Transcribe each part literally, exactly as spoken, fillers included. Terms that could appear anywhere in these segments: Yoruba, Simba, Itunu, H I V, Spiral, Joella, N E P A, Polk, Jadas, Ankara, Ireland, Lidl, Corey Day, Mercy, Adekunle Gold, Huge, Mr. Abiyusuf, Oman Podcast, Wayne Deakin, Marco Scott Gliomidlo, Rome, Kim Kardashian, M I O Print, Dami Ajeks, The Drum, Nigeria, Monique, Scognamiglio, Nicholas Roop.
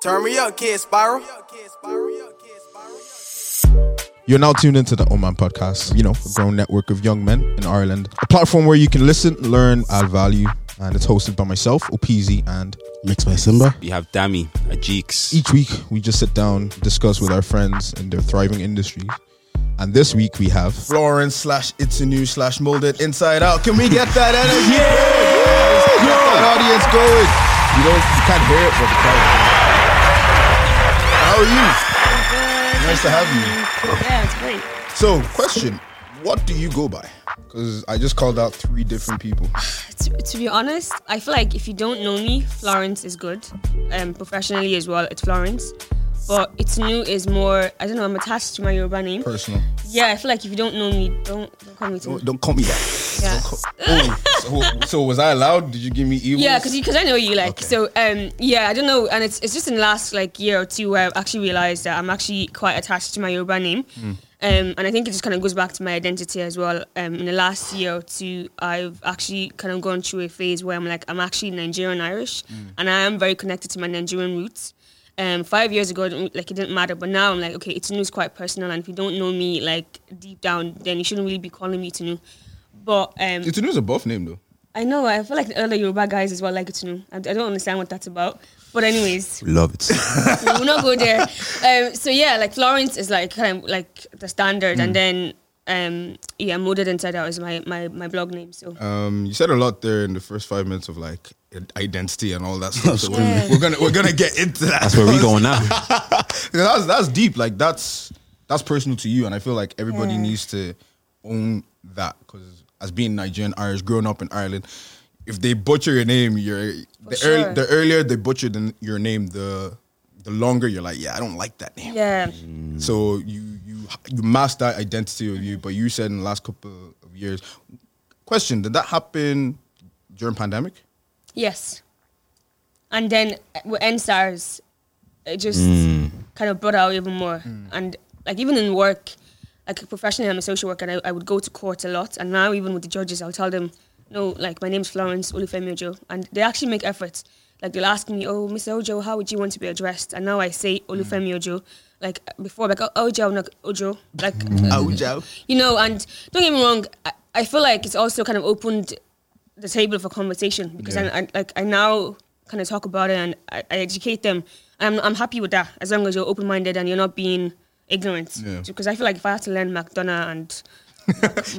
Turn me up, kid, Spiral. You're now tuned into the Oman Podcast, you know, a grown network of young men in Ireland. A platform where you can listen, learn, add value. And it's hosted by myself, Opeezy, and mixed by Simba. We have Dami Ajeks. Each week, we just sit down, discuss with our friends in their thriving industries. And this week, we have Florence slash Itunu slash Molded Inside Out. Can we get that energy? Yeah! Yes! Get that audience going. You know, you can't hear it, but the crowd. How are you? Good. Nice to have you. Yeah, it's great. So, question. What do you go by? Because I just called out three different people. to, to be honest, I feel like if you don't know me, Florence is good. Um, professionally as well, it's Florence. But Itunu is more, I don't know, I'm attached to my Yoruba name. Personal. Yeah, I feel like if you don't know me, don't, don't call me Itunu. Don't call me that. Yeah. Call, oh, so, so was I allowed? Did you give me evil? Yeah, because I know you, like, okay. So, um, yeah, I don't know. And it's it's just in the last, like, year or two where I've actually realised that I'm actually quite attached to my Yoruba name. Mm. Um, and I think it just kind of goes back to my identity as well. Um, in the last year or two, I've actually kind of gone through a phase where I'm like, I'm actually Nigerian-Irish, mm. and I am very connected to my Nigerian roots. Um, five years ago, like, it didn't matter, but now I'm like, okay, Itunu's quite personal, and if you don't know me, like, deep down, then you shouldn't really be calling me Itunu. But um, Itunu's a buff name, though. I know, I feel like the other Yoruba guys as well like Itunu. I, I don't understand what that's about. But anyways. We love it. We'll not go there. Um, so yeah, like Florence is like kind of like the standard. Mm. And then, um, yeah, Molded Inside Out is my, my, my blog name. So um, you said a lot there in the first five minutes of like identity and all that stuff. So yeah. We're going to we're gonna get into that. That's where we're going now. that's, that's deep. Like that's, that's personal to you. And I feel like everybody yeah. needs to own that. Because as being Nigerian, Irish, growing up in Ireland, if they butcher your name, you're the, sure. early, the earlier they butcher the, your name, the the longer you're like, yeah, I don't like that name. Yeah. Mm. So you you you mask that identity of you. But you said in the last couple of years, question: did that happen during pandemic? Yes. And then with EndSARS, it just mm. kind of brought out even more. Mm. And like even in work, like professionally, I'm a social worker, and I, I would go to court a lot. And now even with the judges, I'll tell them, no, like, my name's Florence Olufemi Ojo. And they actually make efforts. Like, they'll ask me, oh, Mister Ojo, how would you want to be addressed? And now I say Olufemi Ojo. Like, before, like, oh, Ojo, not Ojo. Like, Ojo. You know, and don't get me wrong, I, I feel like it's also kind of opened the table for conversation. Because yeah. I, I, like, I now kind of talk about it and I, I educate them. And I'm, I'm happy with that, as long as you're open-minded and you're not being ignorant. Yeah. Because I feel like if I had to learn McDonald's and...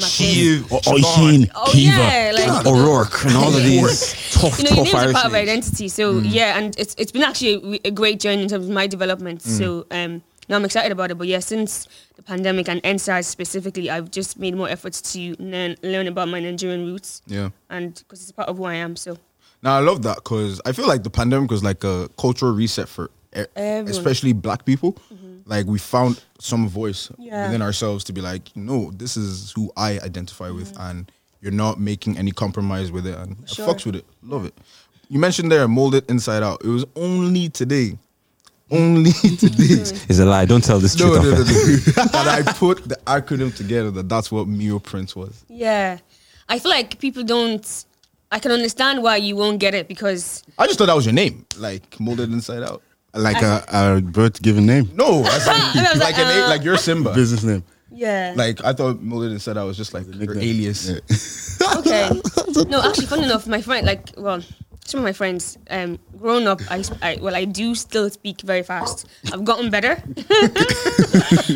She, or, or Sheen, oh, Kiva, yeah, like, O'Rourke, and all of these tough, you know, tough Irish names. You know, part of identity, so mm. yeah, and it's it's been actually a, a great journey in terms of my development. Mm. So um, now I'm excited about it. But yeah, since the pandemic and EndSARS specifically, I've just made more efforts to learn learn about my Nigerian roots. Yeah, and because it's part of who I am. So now I love that because I feel like the pandemic was like a cultural reset for everyone, especially Black people. Mm-hmm. Like, we found some voice yeah. within ourselves to be like, no, this is who I identify with, mm. and you're not making any compromise with it. And sure. I fucks with it. Love it. You mentioned there, Molded Inside Out. It was only today. Only today. It's a lie. Don't tell this truth. No, no, no, no. And I put the acronym together that that's what Mio Prince was. Yeah. I feel like people don't... I can understand why you won't get it because... I just thought that was your name. Like, Molded Inside Out. Like a, a birth given name? No, I said, I like, like, uh, an, like your Simba business name. Yeah. Like I thought Molded said I was just like her alias. Yeah. Okay. No, actually, funny enough, my friend, like, well, some of my friends, um, growing up, I, I well, I do still speak very fast. I've gotten better.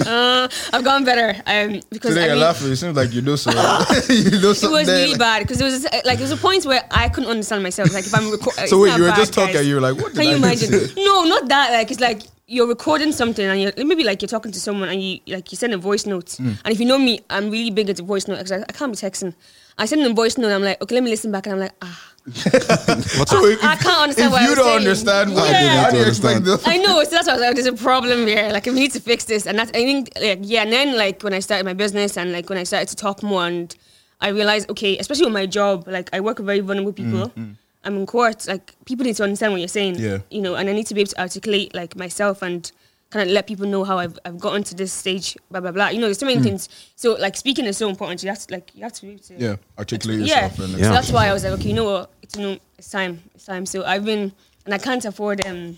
uh, I've gotten better. Um, because today I mean, laugh at you. It seems like you know so. You know something. It was really like, bad because it was like there was a point where I couldn't understand myself. Like if I'm recording. So wait, you were bad, just talking. Guys. You were like, what? Did Can I you imagine? No, not that. Like it's like you're recording something and you're maybe like you're talking to someone and you like you send a voice note. Mm. And if you know me, I'm really big at the voice note because I, I can't be texting. I send them a voice note. And I'm like, okay, let me listen back, and I'm like, ah. What's I, I can't understand what you don't saying. Understand why yeah. do you understand? I know, so that's why I was like, there's a problem here, like we need to fix this. And that's I think like yeah and then like when I started my business and like when I started to talk more and I realized, okay, especially with my job, like I work with very vulnerable people. Mm-hmm. I'm in court, like people need to understand what you're saying. Yeah. You know, and I need to be able to articulate like myself and kind of let people know how I've I've gotten to this stage, blah blah blah. You know, there's so many mm. things. So like speaking is so important. You have to like you have to be able to yeah articulate yourself. Yeah. And yeah. So that's why I was like, okay, you know what, it's you know it's time, it's time. So I've been and I can't afford um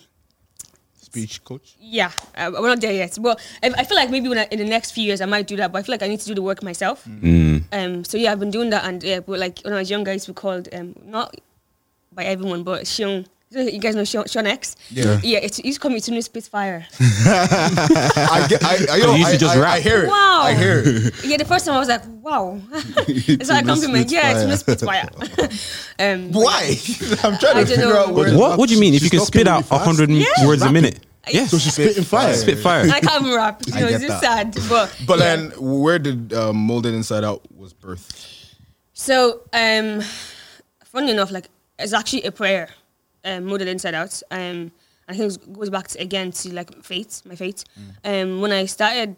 Speech coach? Yeah, uh, we're not there yet. Well, I, I feel like maybe when I, in the next few years I might do that, but I feel like I need to do the work myself. Mm. Um. So yeah, I've been doing that, and yeah, but like when I was younger, I used to be called um not by everyone, but Sean. You guys know Sean, Sean X? Yeah. Yeah, it used to call me Itunu Spitfire. I, get, I, I, you know, I, used to just I, rap. I, I hear it. Wow. I hear it. Yeah, the first time I was like, wow. It's like a compliment. Yeah, Itunu Spitfire. um, Why? I'm trying I to figure know. out where. What, what do you mean? If you can spit out one hundred yeah. words rapping. a minute? Yeah. So she's spitting fire. Spit fire. I can't even rap. You know, it's just that. sad. But, but yeah. then, where did uh, Molded Inside Out was birthed? So, um, funny enough, like, it's actually a prayer. Um, Molded Inside Out. Um, I think it goes back to, again to like faith, my faith. Mm. Um, when I started,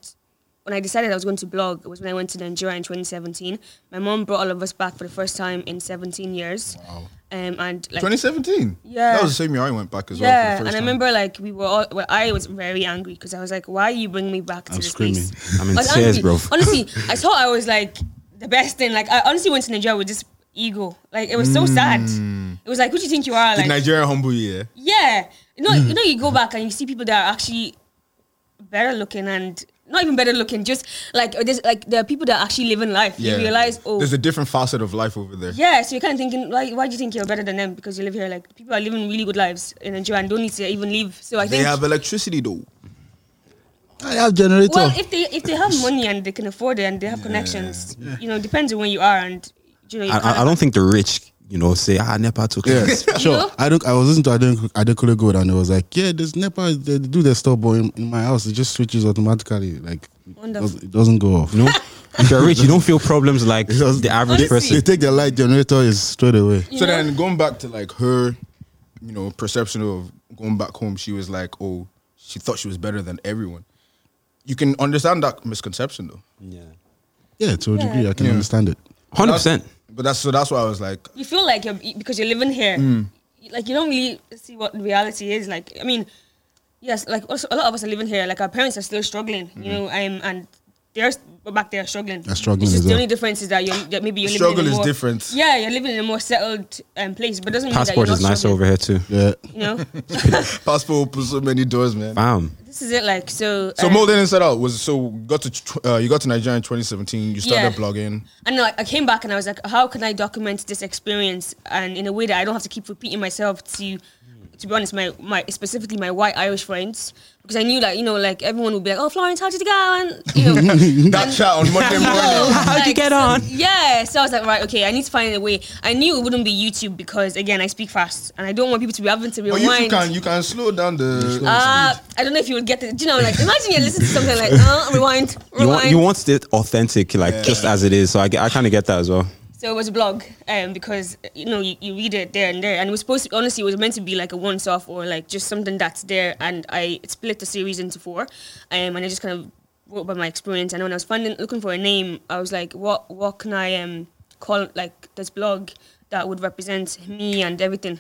when I decided I was going to blog, it was when I went to Nigeria in twenty seventeen. My mom brought all of us back for the first time in seventeen years. Wow. Um, and like twenty seventeen. Yeah. That was the same year I went back as yeah. well. For the first and I time. remember like we were all. Well, I was very angry because I was like, "Why are you bringing me back to I'm this screaming. place?" I'm in tears, bro. Honestly, I thought I was like the best thing. Like I honestly went to Nigeria with this ego. Like it was so mm. sad. It was like, who do you think you are? Did like, Nigeria humble you? Yeah. No, you know, you go back and you see people that are actually better looking and not even better looking, just like there's like there are people that are actually living life. Yeah. You realize, oh. There's a different facet of life over there. Yeah, so you're kind of thinking, why, why do you think you're better than them? Because you live here. Like, people are living really good lives in Nigeria and don't need to even leave. So I they think- They have electricity though. I have generator. Well, if they, if they have money and they can afford it and they have yeah. connections, yeah. you know, depends on where you are and- you know. You I, I, I don't think the rich- You know, say ah N E P A took yeah. it. Sure. You know? I don't. I was listening to Adekunle Gold and it was like, yeah, this N E P A they do their stuff, but in, in my house it just switches automatically. Like it doesn't, it doesn't go off. You know, if you're rich, you don't feel problems like the average Honestly. person. They take their light generator is straight away. You so know? Then going back to like her, you know, perception of going back home, she was like, oh, she thought she was better than everyone. You can understand that misconception though. Yeah. Yeah, to a yeah. degree, I can yeah. understand it. Hundred percent. But that's so that's why I was like... You feel like, you're because you're living here, mm. like you don't really see what reality is. Like, I mean, yes, like also a lot of us are living here. Like our parents are still struggling, mm. you know, um, and they're back there struggling. They're struggling as well. The only difference is that, you're, that maybe you're Struggle living in a more... Struggle is different. Yeah, you're living in a more settled um, place, but doesn't Passport mean that you're not struggling. Passport is nicer over here too. Yeah. You know? Passport opens so many doors, man. Bam. This is it, like, so... So um, Molded Inside Out was... So got to uh, you got to Nigeria in twenty seventeen. You started yeah. blogging. And no, I came back and I was like, how can I document this experience and in a way that I don't have to keep repeating myself to... To be honest, my, my specifically my white Irish friends, because I knew that, you know, like everyone would be like, oh, Florence, how did it go? And, you know, that chat on Monday morning. No, How'd like, you get on? So, yeah. So I was like, right, okay, I need to find a way. I knew it wouldn't be YouTube because, again, I speak fast and I don't want people to be having to rewind. But you can, you can slow down the. Uh, I don't know if you would get it. Do you know, like, imagine you listen to something like, oh, rewind, rewind. You want, you want it authentic, like, yeah. just as it is. So I, I kind of get that as well. So it was a blog, um, because, you know, you, you read it there and there. And it was supposed to, honestly, it was meant to be like a once-off or like just something that's there. And I split the series into four. Um, and I just kind of wrote about my experience. And when I was finding, looking for a name, I was like, what what can I um call, like, this blog that would represent me and everything?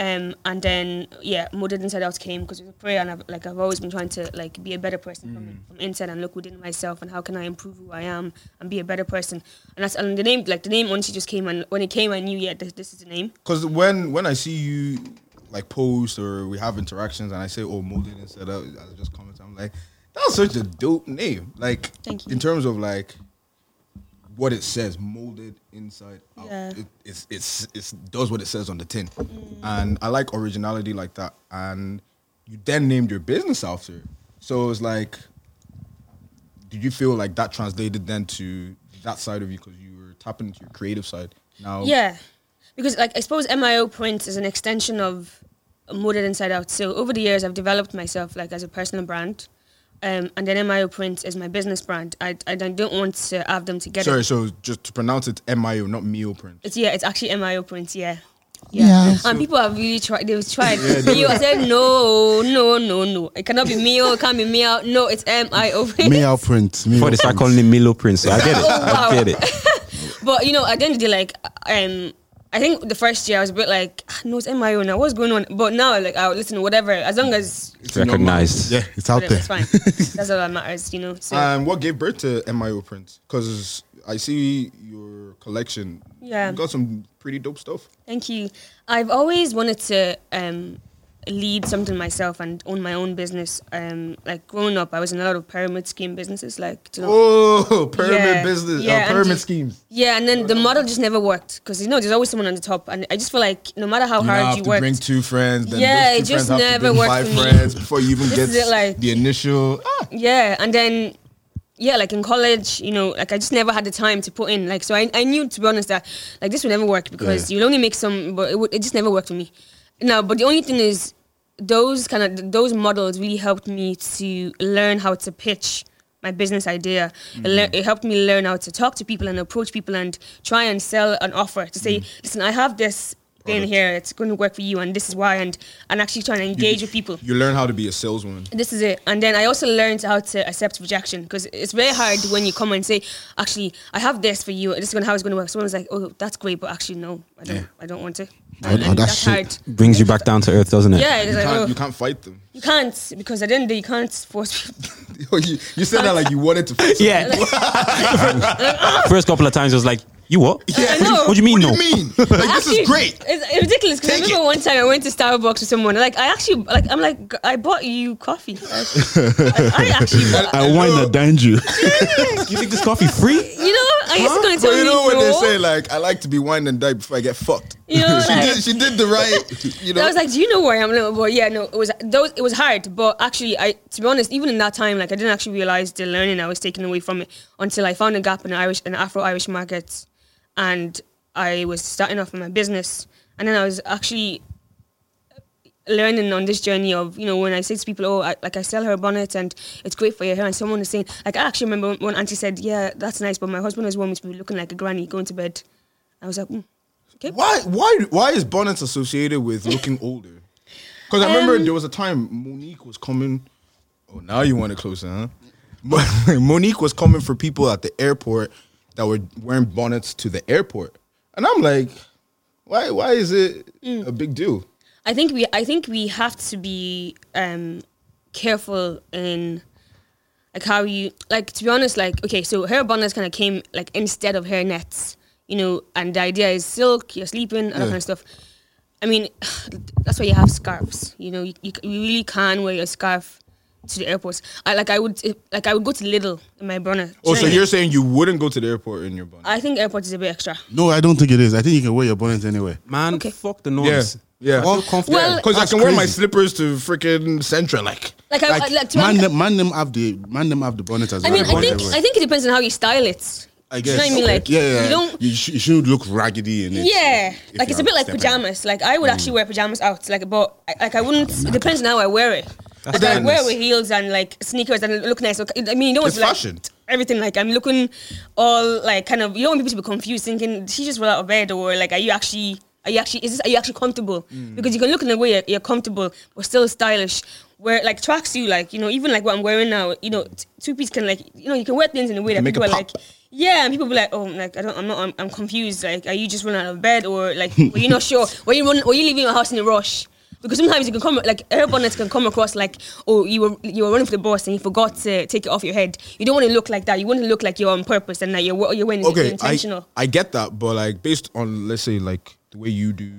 Um, and then, yeah, Molded Inside Out came because it was a prayer. And I've, like, I've always been trying to, like, be a better person mm. from, from inside and look within myself and how can I improve who I am and be a better person. And that's and the name, like, the name honestly just came. And when it came, I knew, yeah, this, this is the name. Because when, when I see you, like, post or we have interactions and I say, oh, Molded Inside Out, I just comment, I'm like, that's such a dope name. Like, Thank you. in terms of, like, what it says, molded inside out. Yeah. It it's, it's, it's does what it says on the tin. Mm. And I like originality like that. And you then named your business after it. So it was like, did you feel like that translated then to that side of you because you were tapping into your creative side now? Yeah, because like I suppose M I O Print is an extension of Molded Inside Out. So over the years, I've developed myself like as a personal brand. Um, and then M I O Print is my business brand. I, I don't want to have them together. Sorry, so just to pronounce it, M I O, not M I O Print. It's, yeah, it's actually M I O Print, yeah. Yeah. yeah. And so, people have really tried, they've tried. Yeah, they I said, no, no, no, no. It cannot be M I O, it can't be M I O. No, it's M I O Print. M I O Print. Before they start calling it Milo Print, so I get it. Oh, wow. I get it. But, you know, at the end of the day, like, um, I think the first year I was a bit like, no, it's M I O now, what's going on? But now, like, I listen, whatever, as long as it's recognized, normal, yeah, it's out there. It's fine. That's all that matters, you know. So. Um, what gave birth to M I O Print? Because I see your collection. Yeah, you got some pretty dope stuff. Thank you. I've always wanted to um lead something myself and own my own business. Um, like growing up, I was in a lot of pyramid scheme businesses. Like you know, oh, pyramid yeah, business, yeah, uh, pyramid just, schemes. Yeah, and then the model just never worked because you know there's always someone on the top, and I just feel like no matter how you hard have you to work, bring two friends. Then yeah, those two it just friends never have to worked five for me. Friends before you even get it, like, the initial. Ah. Yeah, and then. Yeah, like in college, you know, like I just never had the time to put in. Like, so I, I knew, to be honest, that like this would never work because yeah. you'll only make some, but it, w- it just never worked for me. No, but the only thing is those kind of, those models really helped me to learn how to pitch my business idea. Mm-hmm. It, le- it helped me learn how to talk to people and approach people and try and sell an offer to say, mm-hmm. listen, I have this thing here, it's going to work for you and this is why, and, and actually trying to engage you, with people. You learn how to be a saleswoman. This is it. And then I also learned how to accept rejection because it's very hard when you come and say, actually, I have this for you, this is how it's going to work. Someone's like, oh, that's great, but actually, no, I don't, yeah. I don't want to. Oh, that that's shit hard. Brings you back down to earth, doesn't it? Yeah. It's you, like, can't, oh. you can't fight them. You can't, because at the end of the day, you can't force people. you, you said that like you wanted to force yeah. people. Yeah. First couple of times, I was like, you what? Yeah. What, do you, what do you mean? What no? do you mean? Like, actually, this is great. It's ridiculous because I remember it. one time I went to Starbucks with someone. Like I actually, like I'm like I bought you coffee. I, I actually. Bought, I, I want to dine you. You think this coffee free? You know, I just huh? gonna tell you. But you know what no. they say, like I like to be wined and dined before I get fucked. You know, she like, did. She did the right. You know. I was like, do you know where I'm? Little boy? Yeah, no, it was those. It was hard, but actually, I to be honest, even in that time, like I didn't actually realize the learning I was taking away from it until I found a gap in the Irish, an Afro-Irish market. And I was starting off in my business. And then I was actually learning on this journey of, you know, when I say to people, oh, I, like I sell her bonnets and it's great for your hair. And someone was saying, like, I actually remember when auntie said, yeah, that's nice, but my husband has warned me to be looking like a granny going to bed. I was like, mm, okay. Why, why, why is bonnets associated with looking older? Because I remember um, there was a time Monique was coming. Oh, now you want it closer, huh? Monique was coming for people at the airport that were wearing bonnets to the airport, and I'm like, why? Why is it mm. a big deal? I think we, I think we have to be um, careful in like how you like. To be honest, like okay, so hair bonnets kind of came like instead of hair nets, you know, and the idea is silk, you're sleeping, and yeah. that kind of stuff. I mean, that's why you have scarves. You know, you, you, you really can wear your scarf to the airports. I like I would like I would go to Lidl in my bonnet. Oh, so you're saying you wouldn't go to the airport in your bonnet? I think airport is a bit extra. No, I don't think it is. I think you can wear your bonnet anyway. Man, okay. Fuck the noise. Yeah, yeah. All comfortable. Well, because I can crazy. wear my slippers to freaking Central. Like, like, I, like, like man, them, man, them have the man them have the bonnet as well. I mean, I think I think it depends on how you style it. I guess. You know what I mean? Okay. Like, yeah, yeah, yeah. You don't. You, sh- you should look raggedy in it. Yeah, like it's a bit like pajamas. Out. Like I would mm. actually wear pajamas out. Like, but like I wouldn't. It depends on how I wear it. That's like I wear with heels and like sneakers and look nice. I mean, you don't want to like fashion. Everything. Like I'm looking all like kind of. You don't want people to be confused, thinking she just rolled out of bed or like, are you actually? Are you actually? Is this? Are you actually comfortable? Mm. Because you can look in a way you're, you're comfortable but still stylish. Where like tracks you like, you know, even like what I'm wearing now, you know, t- two piece can like, you know, you can wear things in a way that people are like, yeah, and people be like, oh, like I don't, I'm not, I'm, I'm confused. Like, are you just running out of bed or like, were you not sure? Were you running? Were you leaving your house in a rush? Because sometimes you can come, like, hair bonnets can come across like, oh, you were you were running for the bus and you forgot to take it off your head. You don't want to look like that. You want to look like you're on purpose and that you're you're wearing okay, intentional. I, I get that, but like based on let's say like the way you do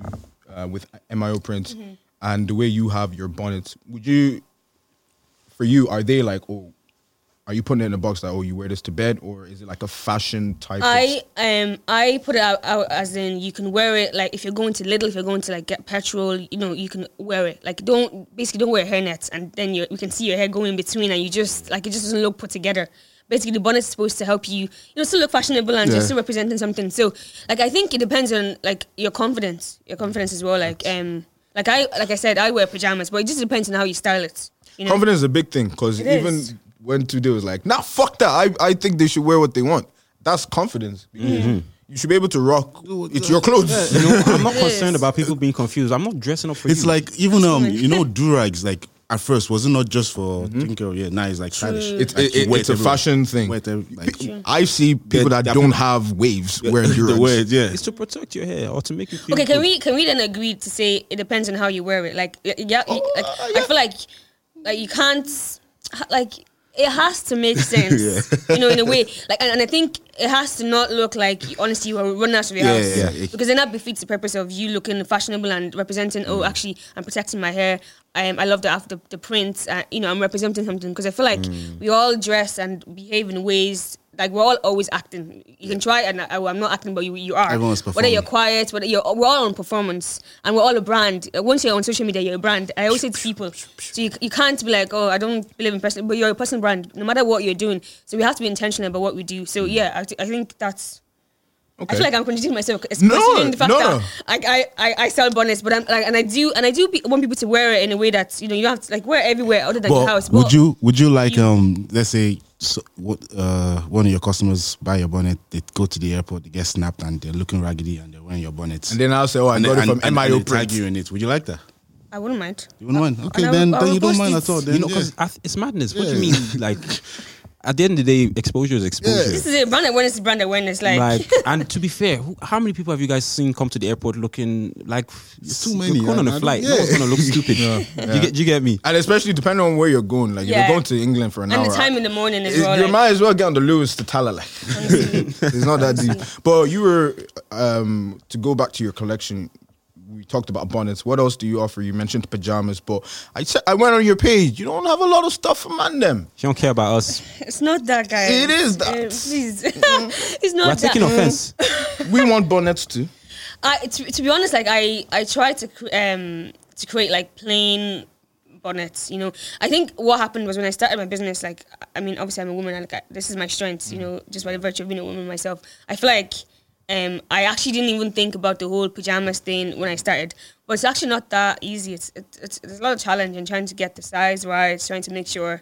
uh, with M I O prints mm-hmm. and the way you have your bonnets, would you, for you, are they like, oh, are you putting it in a box that oh, you wear this to bed, or is it like a fashion type? I of um I put it out, out as in you can wear it like if you're going to Lidl, if you're going to like get petrol, you know, you can wear it. Like don't basically don't wear hairnets and then you we can see your hair going in between and you just like it just doesn't look put together. Basically the bonnet is supposed to help you, you know, still look fashionable and yeah. you're still representing something. So like I think it depends on like your confidence, your confidence as well. Like um like I like I said I wear pajamas, but it just depends on how you style it. You know? Confidence is a big thing because even. Is. When Tude was like, nah, fuck that. I, I think they should wear what they want. That's confidence. Mm-hmm. You should be able to rock. It's your clothes. Yeah, you know, I'm not concerned about people being confused. I'm not dressing up for it's you. It's like, even, um, you know, durags, like, at first, was it not just for mm-hmm. thinking, yeah, now it's like stylish. It's, like, it, it, it's a fashion thing. Every, like, I see people that, that don't have waves yeah, wearing durags. Words, yeah. It's to protect your hair or to make you feel okay, good. can we can we then agree to say it depends on how you wear it? Like, yeah, oh, like uh, yeah. I feel like, like you can't, like... it has to make sense, yeah. you know, in a way. Like, and, and I think it has to not look like, honestly, you are running out of your yeah, house. Yeah, yeah. Because then that defeats the purpose of you looking fashionable and representing, mm. oh, actually, I'm protecting my hair. Um, I love the, the, the prints. Uh, you know, I'm representing something. Because I feel like mm. we all dress and behave in ways, like, we're all always acting. You yeah. can try, and I, I'm not acting, but you, you are. Everyone's performing. Whether you're quiet, whether you're, we're all on performance, and we're all a brand. Once you're on social media, you're a brand. I always say to people, so you, you can't be like, oh, I don't believe in person, but you're a personal brand, no matter what you're doing. So we have to be intentional about what we do. So yeah, I, th- I think that's, okay. I feel like I'm contradicting myself, especially in the fact no. that I, I, I sell bonnets, but I'm like, and I do, and I do be, want people to wear it in a way that, you know, you have to like wear it everywhere other than but your house. Would but you, would you like, you, um, let's say, so what? Uh, one of your customers buy your bonnet, they go to the airport, they get snapped, and they're looking raggedy, and they're wearing your bonnet. And then I'll say, oh, I got it from M I O Print. You in it? Would you like that? I wouldn't mind. You wouldn't mind? Okay, I, then, I would, then you don't mind it. At all. Then, you know, because yeah. it's madness. What yeah. do you mean, like? At the end of the day, exposure is exposure. Yeah. This is it. Brand awareness is brand awareness. Like, like and to be fair, who, how many people have you guys seen come to the airport looking like it's too many? You're going I, on a I flight. Yeah. No one's going to look stupid. yeah. Yeah. You get, you get me? And especially depending on where you're going. Like, yeah. if you're going to England for an and hour. And the time in the morning as well. You like, might as well get on the Lewis to Tala. Like, it's not that deep. But you were, um, to go back to your collection, we talked about bonnets. What else do you offer? You mentioned pajamas, but I said, I went on your page. You don't have a lot of stuff for man them. She don't care about us. It's not that, guys. It is that. Uh, please. It's not We're that. We're taking offense. We want bonnets too. I, to, to be honest, like I, I try to um to create like plain bonnets, you know. I think what happened was when I started my business, like, I mean, obviously I'm a woman, and like, I, this is my strength, you know, just by the virtue of being a woman myself. I feel like Um, I actually didn't even think about the whole pajamas thing when I started. But it's actually not that easy. It's it, it's there's a lot of challenge in trying to get the size right, trying to make sure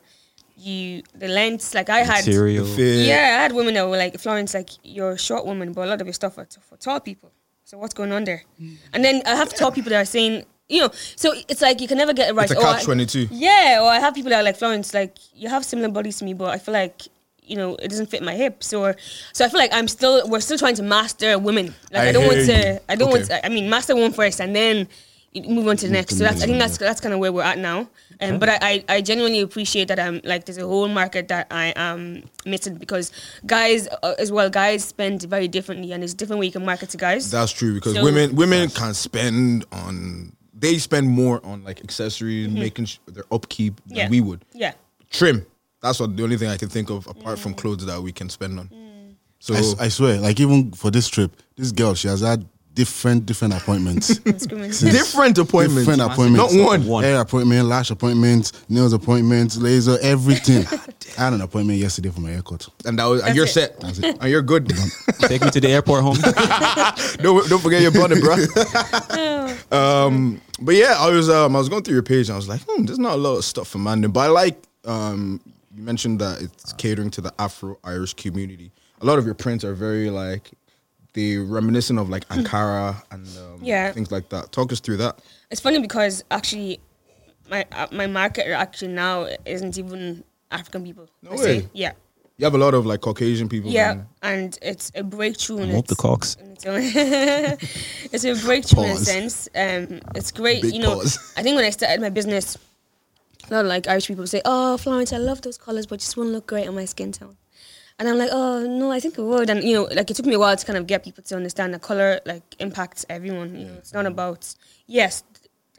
you, the lengths. Like I had, Material. yeah, I had women that were like, Florence, like, you're a short woman, but a lot of your stuff are for tall people. So what's going on there? Mm. And then I have tall people that are saying, you know, so it's like you can never get it right. It's a catch twenty-two. Yeah, or I have people that are like, Florence, like, you have similar bodies to me, but I feel like, you know, it doesn't fit my hips, or so I feel like I'm still, we're still trying to master women. Like I, I don't want to, you. I don't okay. want to, I mean, master one first and then move on to the next. So that's, I think that's, that's kind of where we're at now. Um, okay. But I, I, I genuinely appreciate that I'm like, there's a whole market that I am missing, because guys uh, as well, guys spend very differently, and there's a different way you can market to guys. That's true, because so, women, women can spend on, they spend more on like accessories, mm-hmm. making sh- their upkeep yeah. than we would. Yeah. Trim. That's what the only thing I can think of apart mm. from clothes that we can spend on. Mm. So I, I swear, like even for this trip, this girl, she has had different different appointments. different appointments. Different appointments. Not one. one. Hair appointment, lash appointments, nails appointments, laser, everything. I had an appointment yesterday for my haircut. And that was That's and you're it. set. That's it. And you're good. Take me to the airport home. don't don't forget your bonnet, bro. um but yeah, I was um I was going through your page and I was like, hmm, there's not a lot of stuff for Mandan. But I like um you mentioned that it's catering to the Afro-Irish community. A lot of your prints are very, like, they're reminiscent of, like, Ankara and um, yeah. things like that. Talk us through that. It's funny because, actually, my my market actually now isn't even African people. No way. Say. Yeah. You have a lot of, like, Caucasian people. Yeah, man. And it's a breakthrough. I the cocks. It's, it's a breakthrough pause. in a sense. Um, it's great. Big you know, pause. I think when I started my business, a lot of like Irish people say, oh, Florence, I love those colours, but just wouldn't look great on my skin tone. And I'm like, oh, no, I think it would. And, you know, like it took me a while to kind of get people to understand that colour, like, impacts everyone. You know, it's not about, yes,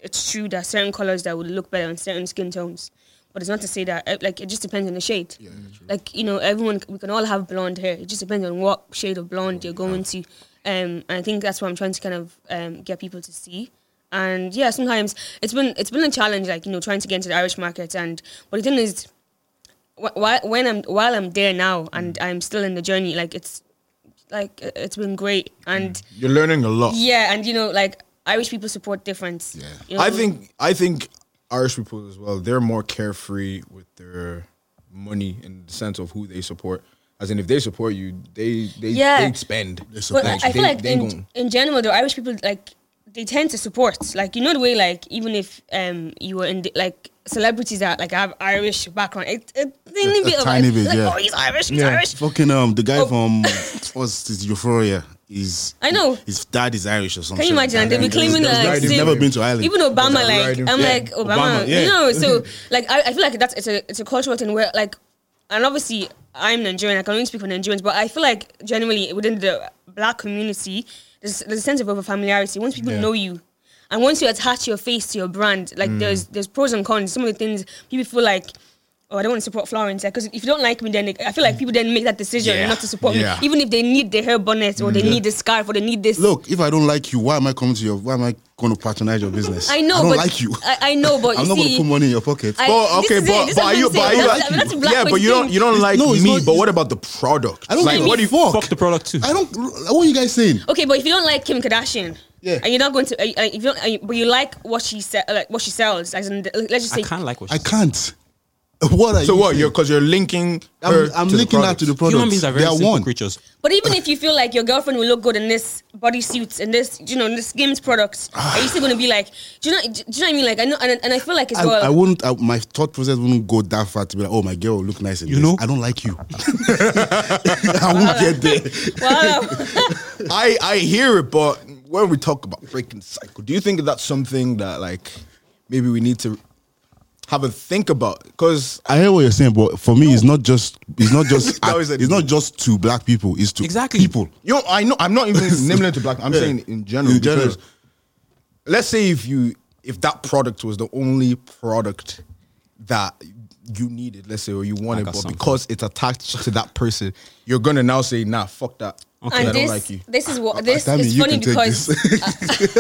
it's true that certain colours that would look better on certain skin tones. But it's not to say that, like, it just depends on the shade. Yeah, true. Like, you know, everyone, we can all have blonde hair. It just depends on what shade of blonde you're going yeah. to. Um, and I think that's what I'm trying to kind of um, get people to see. And yeah, sometimes it's been it's been a challenge, like, you know, trying to get into the Irish market. And but the thing is, wh- when I'm while I'm there now and I'm still in the journey, like it's like it's been great. And you're learning a lot. Yeah, and you know, like Irish people support difference. Yeah, you know? I think I think Irish people as well. They're more carefree with their money in the sense of who they support. As in, if they support you, they they yeah. they spend. They support. But I feel they, like they in, in general, though, Irish people like. They tend to support, like, you know, the way, like, even if um you were in the, like, celebrities that like have Irish background, it, it, they a, a bit tiny of, bit, like, yeah. Oh, he's Irish, he's yeah. Irish. Fucking um, the guy oh. from what's his Euphoria? He's I know his dad is Irish or something. Can you imagine? And they'd be claiming like right, they've never been to Ireland. Even Obama, like, I'm yeah. like Obama, Obama yeah. you know. So like, I, I feel like that's it's a it's a cultural thing where like and obviously I'm Nigerian, I can only speak for Nigerians, but I feel like generally within the black community, there's, there's a sense of over-familiarity. Once people yeah. know you, and once you attach your face to your brand, like mm. there's there's pros and cons. Some of the things people feel like, oh, I don't want to support Florence, because like, if you don't like me, then they, I feel like people then make that decision yeah. not to support yeah. me, even if they need the hair bonnet or mm. they yeah. need the scarf or they need this. Look, if I don't like you, why am I coming to your? Why am I going to patronize your business? I know, I don't but like you. I, I know, but you I'm not going to put money in your pocket. I, but okay, but, it, but are you? But are you? That's, like that's you. Yeah, but you don't. You don't like no, me. Not, but what about the product? I don't like. What do you fuck the product too? I don't. What are you guys saying? Okay, but if you don't like Kim Kardashian. Yeah. And you're not going to, uh, if you don't, uh, but you like what she se- like what she sells. As in, let's just say, I can't like what she I sells. can't. What are so you what? Saying? You're because you're linking. Her I'm, I'm to linking that to the product. Human beings are very they simple are creatures. But even if you feel like your girlfriend will look good in this bodysuits and this, you know, in this games products, are you still going to be like, do you know, do you know what I mean? Like, I know, and, and I feel like as I, well. I wouldn't. I, my thought process wouldn't go that far to be like, oh, my girl will look nice in you this. Know, I don't like you. I won't get there. Wow. I I hear it, but. When we talk about breaking the cycle, do you think that's something that like maybe we need to have a think about? Because I hear what you're saying, but for me, no. it's not just it's not just I, it's not just to black people. It's to exactly. people. You know, I know I'm not even naming it to black. I'm yeah. saying in general. In general. Because let's say if you if that product was the only product that you needed, let's say, or you wanted, but something. because it's attached to that person, you're gonna now say, nah, fuck that. Okay. And I this, don't like you. This is what this is funny because this.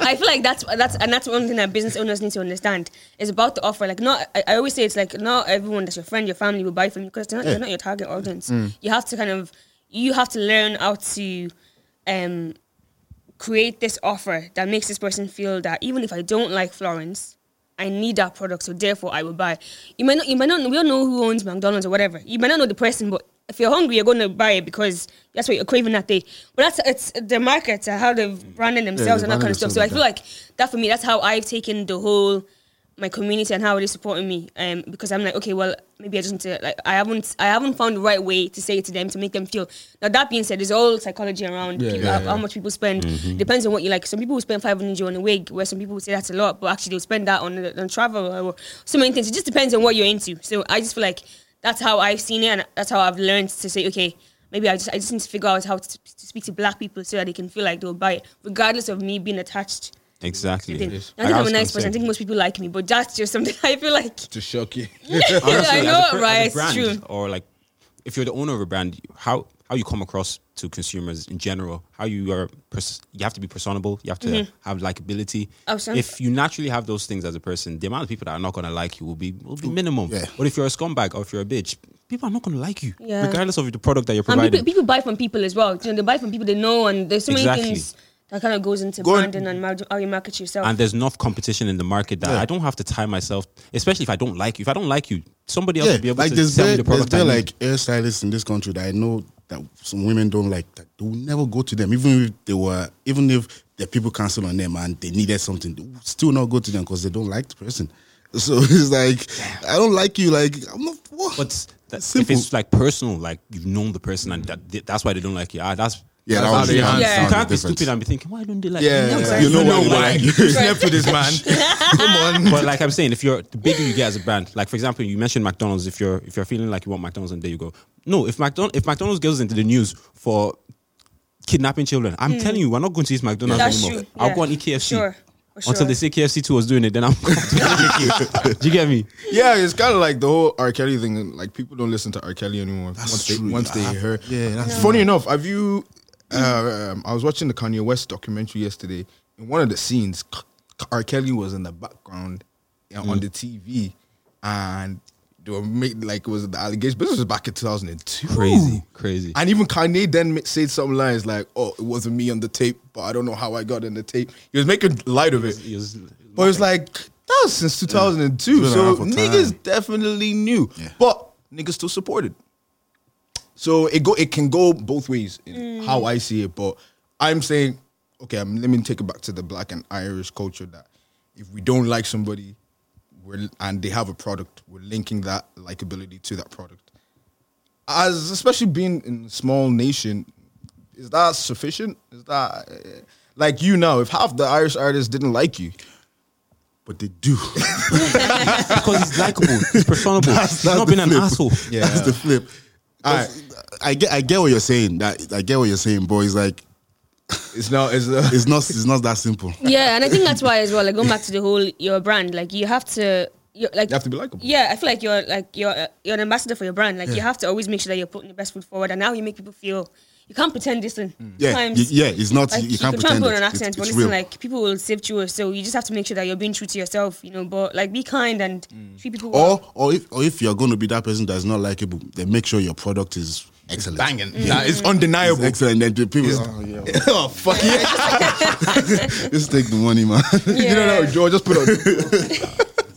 I, I feel like that's that's and that's one thing that business owners need to understand is about the offer. Like, not I, I always say it's like not everyone that's your friend, your family will buy from you because they're not, yeah. they're not your target audience. Mm. You have to kind of you have to learn how to um, create this offer that makes this person feel that even if I don't like Florence, I need that product, so therefore I will buy. You might not, you might not, we don't know who owns McDonald's or whatever. You might not know the person, but if you're hungry, you're going to buy it because that's what you're craving that day. But that's it's the markets and how they've branded themselves yeah, and that kind of stuff. So I feel like that for me, that's how I've taken the whole, my community and how they're supporting me. Um, because I'm like, okay, well, maybe I just need to, like, I haven't, I haven't found the right way to say it to them to make them feel. Now, that being said, there's all psychology around yeah, people, yeah, how, yeah. how much people spend. Mm-hmm. Depends on what you like. Some people will spend five hundred euro on a wig, where some people will say that's a lot, but actually they'll spend that on, on travel or so many things. It just depends on what you're into. So I just feel like, that's how I've seen it, and that's how I've learned to say, okay, maybe I just I just need to figure out how to, to speak to black people so that they can feel like they'll buy it, regardless of me being attached. Exactly. To yes. I think I I'm a nice person. Say. I think most people like me, but that's just something I feel like to shock you. Honestly, I know, a, right? Brand, it's true. Or like, if you're the owner of a brand, how how you come across to consumers in general, how you are, pers- you have to be personable. You have to mm-hmm. have likability. Awesome. If you naturally have those things as a person, the amount of people that are not going to like you will be will be minimum. Yeah. But if you're a scumbag or if you're a bitch, people are not going to like you, yeah. regardless of the product that you're providing. And people, people buy from people as well. You know, they buy from people they know, and there's so exactly. many things that kind of goes into Go branding and, and how you market yourself. And there's enough competition in the market that yeah. I don't have to tie myself, especially if I don't like you. If I don't like you, somebody else yeah. will be able like to sell me the product. There's like hair stylists in this country that I know that some women don't like, that they will never go to them, even if they were, even if the people cancel on them and they needed something, they will still not go to them because they don't like the person. So it's like, I don't like you, like, I'm not, what? But that's, if it's like personal, like you've known the person and that, that's why they don't like you, ah, that's, Yeah, that was yeah. yeah. You can't be stupid and be thinking, why don't they like yeah, me? Yeah. You know, you know why? You slept with this man. Come on. But like I'm saying, if you're the bigger you get as a brand, like for example, you mentioned McDonald's. If you're if you're feeling like you want McDonald's, and there you go. No, if McDonald's if McDonald's goes into the news for kidnapping children, I'm mm. telling you, we're not going to eat McDonald's That's anymore. Yeah. I'll go and eat K F C. Sure. Sure. Until they say K F C two was doing it, then I'm going to do you get me? Yeah, it's kind of like the whole R. Kelly thing. Like people don't listen to R. Kelly anymore. That's once true. They, once they hear. Yeah, that's yeah. funny enough. Have you? Uh, um, I was watching the Kanye West documentary yesterday. In one of the scenes, R. Kelly was in the background uh, mm. on the T V, and they were making like it was the allegation. But this was back in two thousand two. Crazy, Ooh. crazy. And even Kanye then said some lines like, "Oh, it wasn't me on the tape, but I don't know how I got in the tape." He was making light of it, he was, he was but it's like that was since two thousand two. Yeah, so niggas time. definitely knew, yeah. but niggas still supported. So it go it can go both ways in mm. how I see it, but I'm saying, okay, I'm, let me take it back to the black and Irish culture that if we don't like somebody we're, and they have a product, we're linking that likability to that product. As especially being in a small nation, is that sufficient? Is that, uh, like you now, if half the Irish artists didn't like you, But they do. Because he's likable. He's personable. That's, that's he's not been flip. an asshole. Yeah. That's the flip. I, I get I get what you're saying. That I get what you're saying, but it's like it's not it's not it's not it's not that simple. Yeah, and I think that's why as well. Like going back to the whole your brand, like you have to you're, like you have to be likable. Yeah, I feel like you're like you're uh, you're an ambassador for your brand. Like yeah. you have to always make sure that you're putting the best foot forward, and now you make people feel. You can't pretend this thing. Mm. Yeah, y- yeah, it's not, like, you, you can't you can pretend it. You an accent, it's, but it's listen, real. Like, people will sift you, so you just have to make sure that you're being true to yourself, you know, but, like, be kind and mm. treat people well. Or, or if, or if you're going to be that person that's not likable, then make sure your product is excellent. It's banging. Mm. Yeah, it's undeniable. It's excellent. And the people, oh, yeah. oh, fuck yeah. Just take the money, man. Yeah. You don't know, no, Joe, just put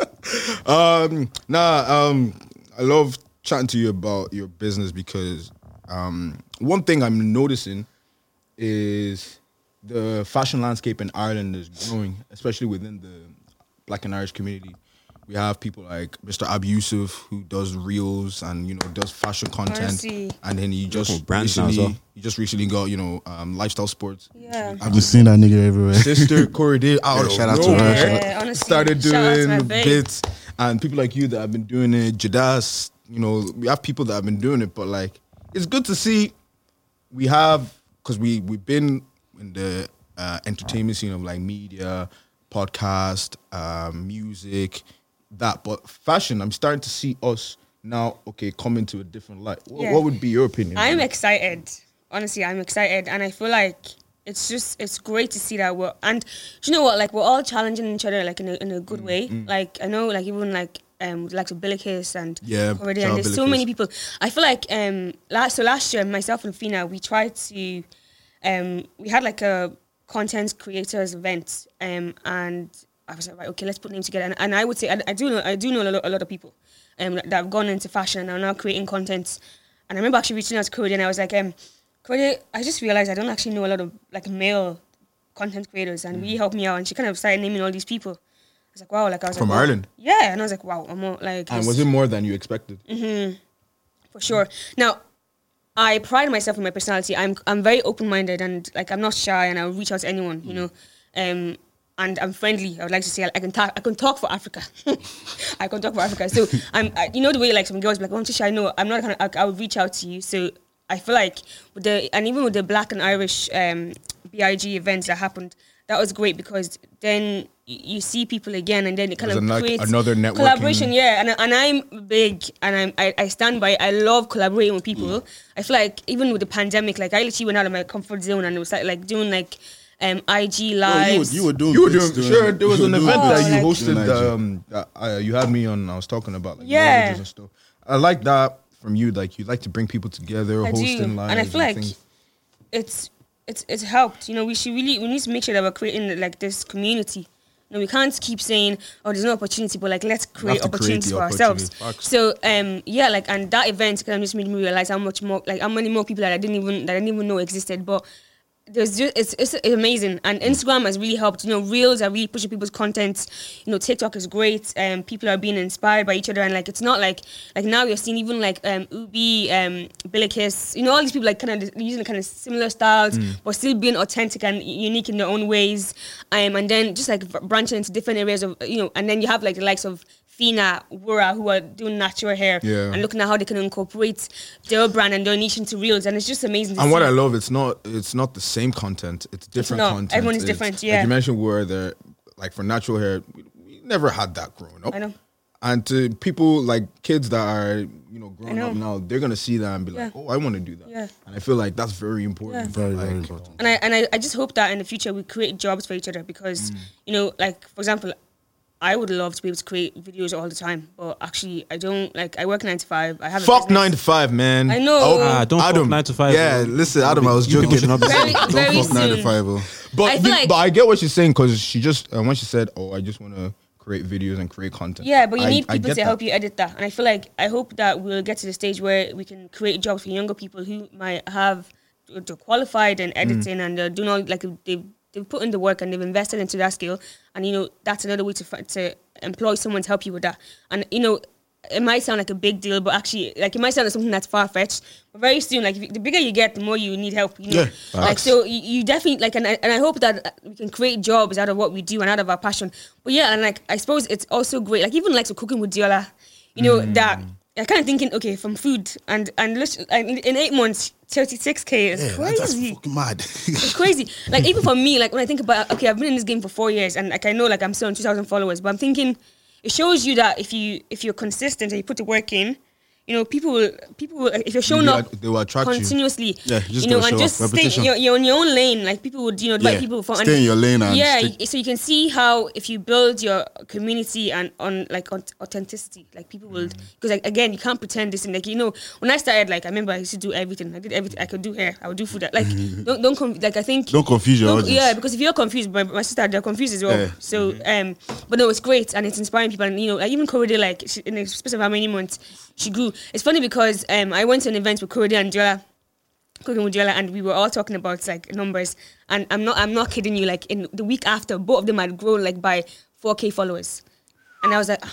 it on. um, nah, um, I love chatting to you about your business because, um, one thing I'm noticing is the fashion landscape in Ireland is growing, especially within the Black and Irish community. We have people like Mister Abiyusuf, who does reels and, you know, does fashion content. Mercy. And then he just recently, well. he just recently got, you know, um, lifestyle sports. Yeah. I've just seen that nigga everywhere. Sister Corey Day, out shout out to her. Yeah, honestly, started doing bits. And people like you that have been doing it, Jadas, you know, we have people that have been doing it, but like, it's good to see we have, because we, we've been in the uh, entertainment scene of like media, podcast, uh, music, that, but fashion, I'm starting to see us now, okay, come into a different light. What, yeah. what would be your opinion? I'm excited. Honestly, I'm excited. And I feel like it's just, it's great to see that we're, and do you know what, like we're all challenging each other like in a, in a good mm, way. Mm. Like I know like even like, Um, like to Billy Kiss and yeah, Corey Day, and there's Billy so Kiss. Many people. I feel like um, last so last year, myself and Fina, we tried to um, we had like a content creators event, um, and I was like, right, okay, let's put names together. And, and I would say I, I do know, I do know a lot, a lot of people um, that have gone into fashion and are now creating content. And I remember actually reaching out to Corey Day, and I was like, um, Corey Day, I just realized I don't actually know a lot of like male content creators, and mm. will you help me out? And she kind of started naming all these people. I was like, wow, like I was from like, Ireland. Yeah, and I was like, wow, I'm all, like. And was it more than you expected? Mm-hmm. For sure. Now, I pride myself in my personality. I'm I'm very open-minded and like I'm not shy, and I'll reach out to anyone, you mm. know. Um, and I'm friendly. I would like to say I can talk. I can talk for Africa. I can talk for Africa. So I'm, I, you know, the way like some girls be like, oh, I'm too shy. No, I'm not. Kind of, I, I will reach out to you. So I feel like with the and even with the Black and Irish um, B I G events that happened, that was great because then. You see people again, and then it kind There's of an, creates another networking. Collaboration. Yeah, and and I'm big, and I'm I, I stand by. It. I love collaborating with people. Mm. I feel like even with the pandemic, like I literally went out of my comfort zone, and it was like, like doing like um I G lives. You were doing, you were doing. Sure, there was an event oh, that you like, hosted. Um, that I, you had me on. I was talking about like yeah. and stuff. I like that from you. Like you like to bring people together, I hosting do. lives, and I feel and like things. it's it's it's helped. You know, we should really we need to make sure that we're creating like this community. No, we can't keep saying, oh, there's no opportunity, but like, let's create opportunities create for opportunity. ourselves. Facts. So, um, yeah, like, and that event kind of just made me realize how much more, like, how many more people that I didn't even, that I didn't even know existed. But there's just, it's, it's amazing. And Instagram has really helped. You know, Reels are really pushing people's content. You know, TikTok is great. Um, people are being inspired by each other. And like, it's not like, like now you're seeing even like, um, Ubi, um, Billy Kiss, you know, all these people like kind of using kind of similar styles, mm. but still being authentic and unique in their own ways. Um, and then just like branching into different areas of, you know, and then you have like the likes of Fina, Wura, who are doing natural hair yeah. and looking at how they can incorporate their brand and their niche into Reels, and it's just amazing. To and see. What I love, it's not it's not the same content; it's different it's content. Everyone is different. Yeah, like you mentioned Wura there, like for natural hair, we, we never had that growing up. I know. And to people like kids that are you know growing know. up now, they're gonna see that and be like, yeah. oh, I want to do that. Yeah. And I feel like that's very important. Yeah. Very, like, very important. And I and I, I just hope that in the future we create jobs for each other because mm. you know, like for example. I would love to be able to create videos all the time, but actually, I don't like. I work nine to five. I have a fuck business. nine to five, man. I know. Oh, uh, don't Adam, fuck nine to five. Yeah, bro. Listen, Adam. I was joking. Don't very fuck soon. nine to five, bro. But I, the, like, but I get what she's saying because she just uh, when she said, "Oh, I just want to create videos and create content." Yeah, but you I, need people to that. help you edit that, and I feel like I hope that we'll get to the stage where we can create jobs for younger people who might have they're qualified in editing mm. and they're doing all like they. They've put in the work and they've invested into that skill. And, you know, that's another way to to employ someone to help you with that. And, you know, it might sound like a big deal, but actually, like, it might sound like something that's far-fetched. But very soon, like, if you, the bigger you get, the more you need help. You know? Yeah, like, so you, you definitely, like, and I, and I hope that we can create jobs out of what we do and out of our passion. But yeah, and, like, I suppose it's also great. Like, even, like, so cooking with Joella, you know, mm. that... I kind of thinking, okay, from food and and in eight months, thirty-six K is yeah, crazy. That's fucking mad. It's crazy. Like, even for me, like, when I think about, okay, I've been in this game for four years and, like, I know, like, I'm still on two thousand followers, but I'm thinking it shows you that if you if you're consistent and you put the work in, you know, people will people will, if you're showing up, they will attract continuously. You. Yeah, you, just you know, and just stay, you're, you're on your own lane. Like, people would, you know, yeah. like people for stay and, in your lane. And yeah, stick. So you can see how if you build your community and on like on authenticity, like people will, because like again, you can't pretend this and like you know. When I started, like I remember I used to do everything. I did everything. I could do hair. I would do food. Like don't don't conf- like I think don't confuse your audience. Yeah, because if you're confused, my, my sister they're confused as well. Yeah. So um, but no, it's great and it's inspiring people. And you know, like, even Corey Day, like she, in the space of how many months she grew. It's funny because um, I went to an event with Kody and Joella, cooking with Joella, and we were all talking about like numbers. And I'm not, I'm not kidding you. Like in the week after, both of them had grown like by four K followers, and I was like,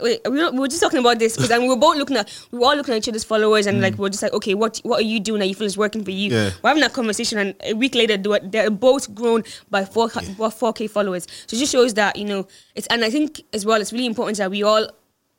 wait, we were, we were just talking about this because I mean, we were both looking at, we were all looking at each other's followers, and mm. like we we're just like, okay, what, what are you doing that you feel is working for you? Yeah. We're having that conversation, and a week later, they're both grown by four, yeah. four K followers. So it just shows that you know it's, and I think as well, it's really important that we all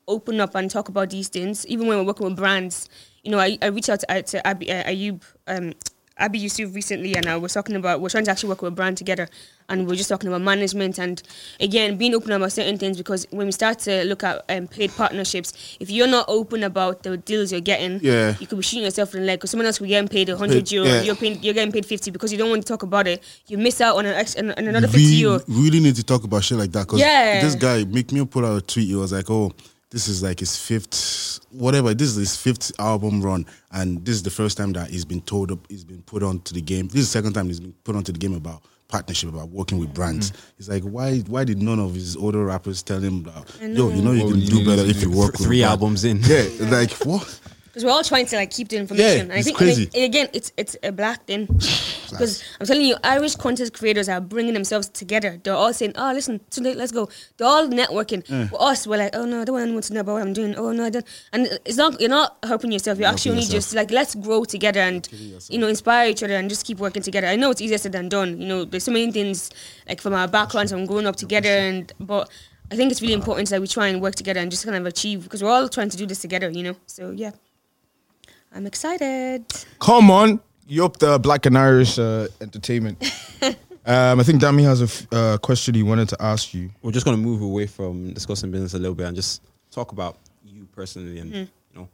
open up and talk about these things, even when we're working with brands. You know, I, I reached out to, to Abi, uh, Ayub, um, Abiyusuf recently, and I was talking about, we're trying to actually work with a brand together, and we're just talking about management and, again, being open about certain things, because when we start to look at um, paid partnerships, if you're not open about the deals you're getting, yeah. you could be shooting yourself in the leg, because someone else will be getting paid one hundred euro, yeah. you're, paying, you're getting paid fifty, because you don't want to talk about it. You miss out on, an ex- on another we fifty euro. We really need to talk about shit like that, because yeah. this guy, make me pull out a tweet, he was like, oh, this is like his fifth, whatever. This is his fifth album run, and this is the first time that he's been told up, he's been put onto the game. This is the second time he's been put onto the game about partnership, about working with brands. Mm-hmm. He's like, why, why did none of his older rappers tell him that? Yo, you know you well, can you do better if you work th- with three albums in. Yeah, like what? Because we're all trying to like keep the information. Yeah, and I it's think, crazy. And, and again, it's it's a black thing. Because I'm telling you, Irish content creators are bringing themselves together. They're all saying, oh, listen, today, let's go. They're all networking. Mm. For us, we're like, oh, no, I don't want anyone to know about what I'm doing. Oh, no, I don't. And it's not, you're not helping yourself. You're, you're actually yourself. just like, let's grow together and, you know, inspire each other and just keep working together. I know it's easier said than done. You know, there's so many things, like from our backgrounds, from growing up together. and But I think it's really important that we try and work together and just kind of achieve, because we're all trying to do this together, you know. So, yeah, I'm excited. Come on. You up the Black and Irish uh, entertainment. um, I think Dami has a f- uh, question he wanted to ask you. We're just going to move away from discussing business a little bit and just talk about you personally and, mm. you know.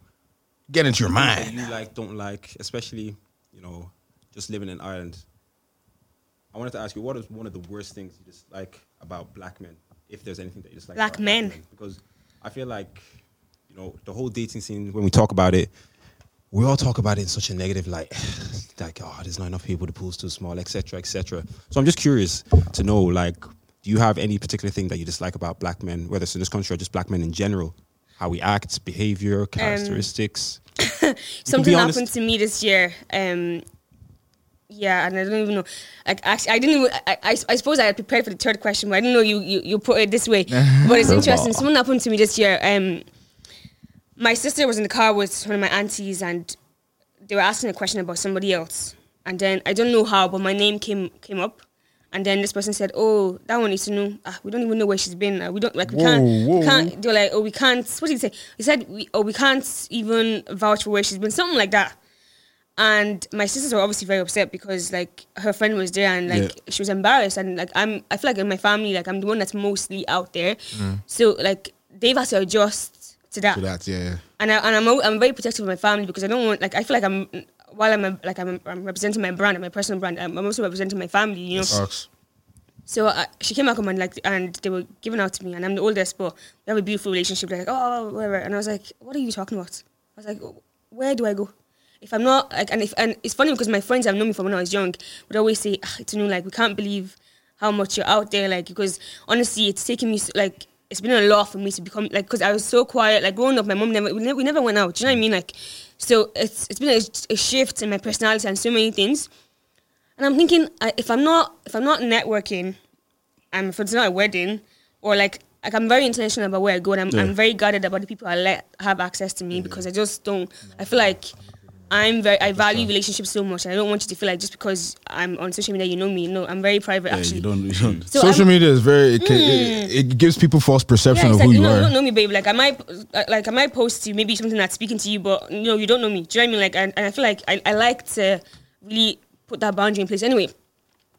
Get into your mind. You like, don't like, especially, you know, just living in Ireland. I wanted to ask you, what is one of the worst things you dislike about black men? If there's anything that you dislike black about men. black men. Because I feel like, you know, the whole dating scene, when we talk about it, we all talk about it in such a negative light, like, oh, there's not enough people, the pool's too small, et cetera, et cetera. So I'm just curious to know, like, do you have any particular thing that you dislike about black men, whether it's in this country or just black men in general? How we act, behavior, characteristics? Um, something happened to me this year. Um, yeah, and I don't even know. Like, actually, I didn't even, I, I, I suppose I had prepared for the third question, but I didn't know you, you, you put it this way. But it's interesting. Something happened to me this year. Um, My sister was in the car with one of my aunties and they were asking a question about somebody else. And then, I don't know how, but my name came came up. And then this person said, oh, that one is to know. Ah, we don't even know where she's been. Ah, we don't, like, we whoa, can't, whoa. We can't. They were like, oh, we can't, what did he say? He said, we, oh, we can't even vouch for where she's been, something like that. And my sisters were obviously very upset because, like, her friend was there and, like, yeah. she was embarrassed. And, like, I'm, I feel like in my family, like, I'm the one that's mostly out there. Mm. So, like, they've had to adjust to that. To that, yeah, yeah. And I and I'm I'm very protective of my family because I don't want, like, I feel like I'm while I'm a, like I'm, I'm representing my brand, my personal brand, I'm also representing my family, you know. Sucks. So uh, she came out and like and they were giving out to me, and I'm the oldest, but we have a beautiful relationship. They're like, oh, whatever, and I was like, what are you talking about? I was like, where do I go? If I'm not like, and if and it's funny because my friends I've known me from when I was young would always say, ah, it's new, like we can't believe how much you're out there, like because honestly, it's taking me like. It's been a lot for me to become, like, because I was so quiet. Like, growing up, my mom never, we never, we never went out. Do you know what I mean? Like, so it's it's been a, a shift in my personality and so many things. And I'm thinking, I, if I'm not, if I'm not networking, and if it's not a wedding, or, like, like, I'm very intentional about where I go, and I'm, yeah. I'm very guarded about the people I let have access to me, yeah. because I just don't, I feel like I'm very, I value relationships so much, and I don't want you to feel like just because I'm on social media, you know me. No, I'm very private, yeah, actually. You don't, you don't. So social I'm, media is very, it, can, mm, it, it gives people false perception yeah, of like, who you, you know, are. You don't know me, babe. Like, I might, like, I might post to you maybe something that's speaking to you, but no, you don't know me. Do you know what I mean? Like, and, and I feel like I, I like to really put that boundary in place. Anyway,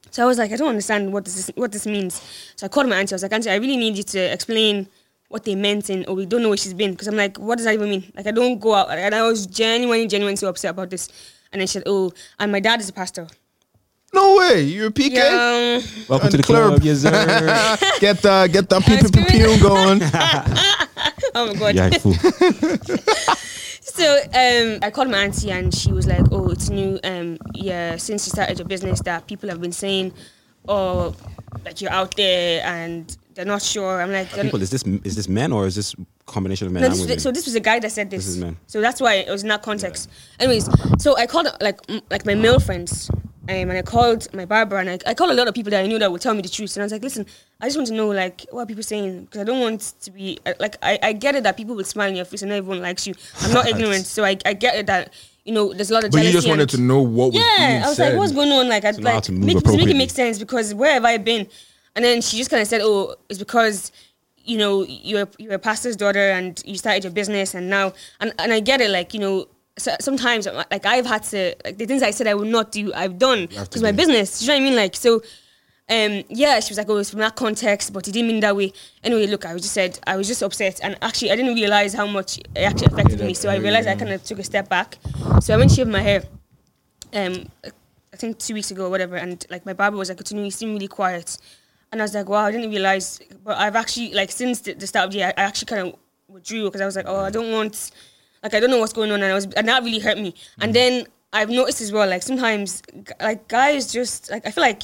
so I was like, I don't understand what this is, what this means. So I called my auntie. I was like, auntie, I really need you to explain what they meant, and oh, we don't know where she's been, because I'm like, what does that even mean? Like, I don't go out, and I was genuinely, genuinely so upset about this. And I said, oh, and my dad is a pastor. No way, you're a P K. Yeah. Welcome and to the club, club. Yes, sir. Get that, get that pew pew pew going. Oh my god. Yeah, fool. So um, I called my auntie, and she was like, oh, it's new. Um, yeah, since you started your business, that people have been saying, oh, like you're out there and they're not sure. I'm like, people, is this is this men or is this combination of men? No, this and women? The, so this was a guy that said this. This is men. So that's why it was in that context. Yeah. Anyways, so I called like like my male friends, um, and I called my barber, and I, I called a lot of people that I knew that would tell me the truth. And I was like, listen, I just want to know like what are people saying, because I don't want to be like I, I get it that people will smile in your face and everyone likes you. I'm not ignorant, so I I get it that. You know, there's a lot of. But you just wanted to know what was yeah, being Yeah, I was said. Like, what's going on? Like, I'd so like make, make it make sense, because where have I been? And then she just kind of said, "Oh, it's because, you know, you're you're a pastor's daughter and you started your business, and now and, and I get it. Like, you know, so, sometimes like I've had to like the things I said I would not do, I've done because my business. You know what I mean? Like so." Um, yeah, she was like, oh, it's from that context, but it didn't mean that way. Anyway, look, I was just said, I was just upset, and actually, I didn't realize how much it actually affected me. So I realized I kind of took a step back. So I went to shave my hair, um, I think two weeks ago or whatever, and like my barber was like, Itunu, you seem really quiet, and I was like, wow, I didn't realize. But I've actually like since the, the start of the year, I actually kind of withdrew because I was like, oh, I don't want, like I don't know what's going on, and I was, and that really hurt me. And then I've noticed as well, like sometimes, like guys just like I feel like.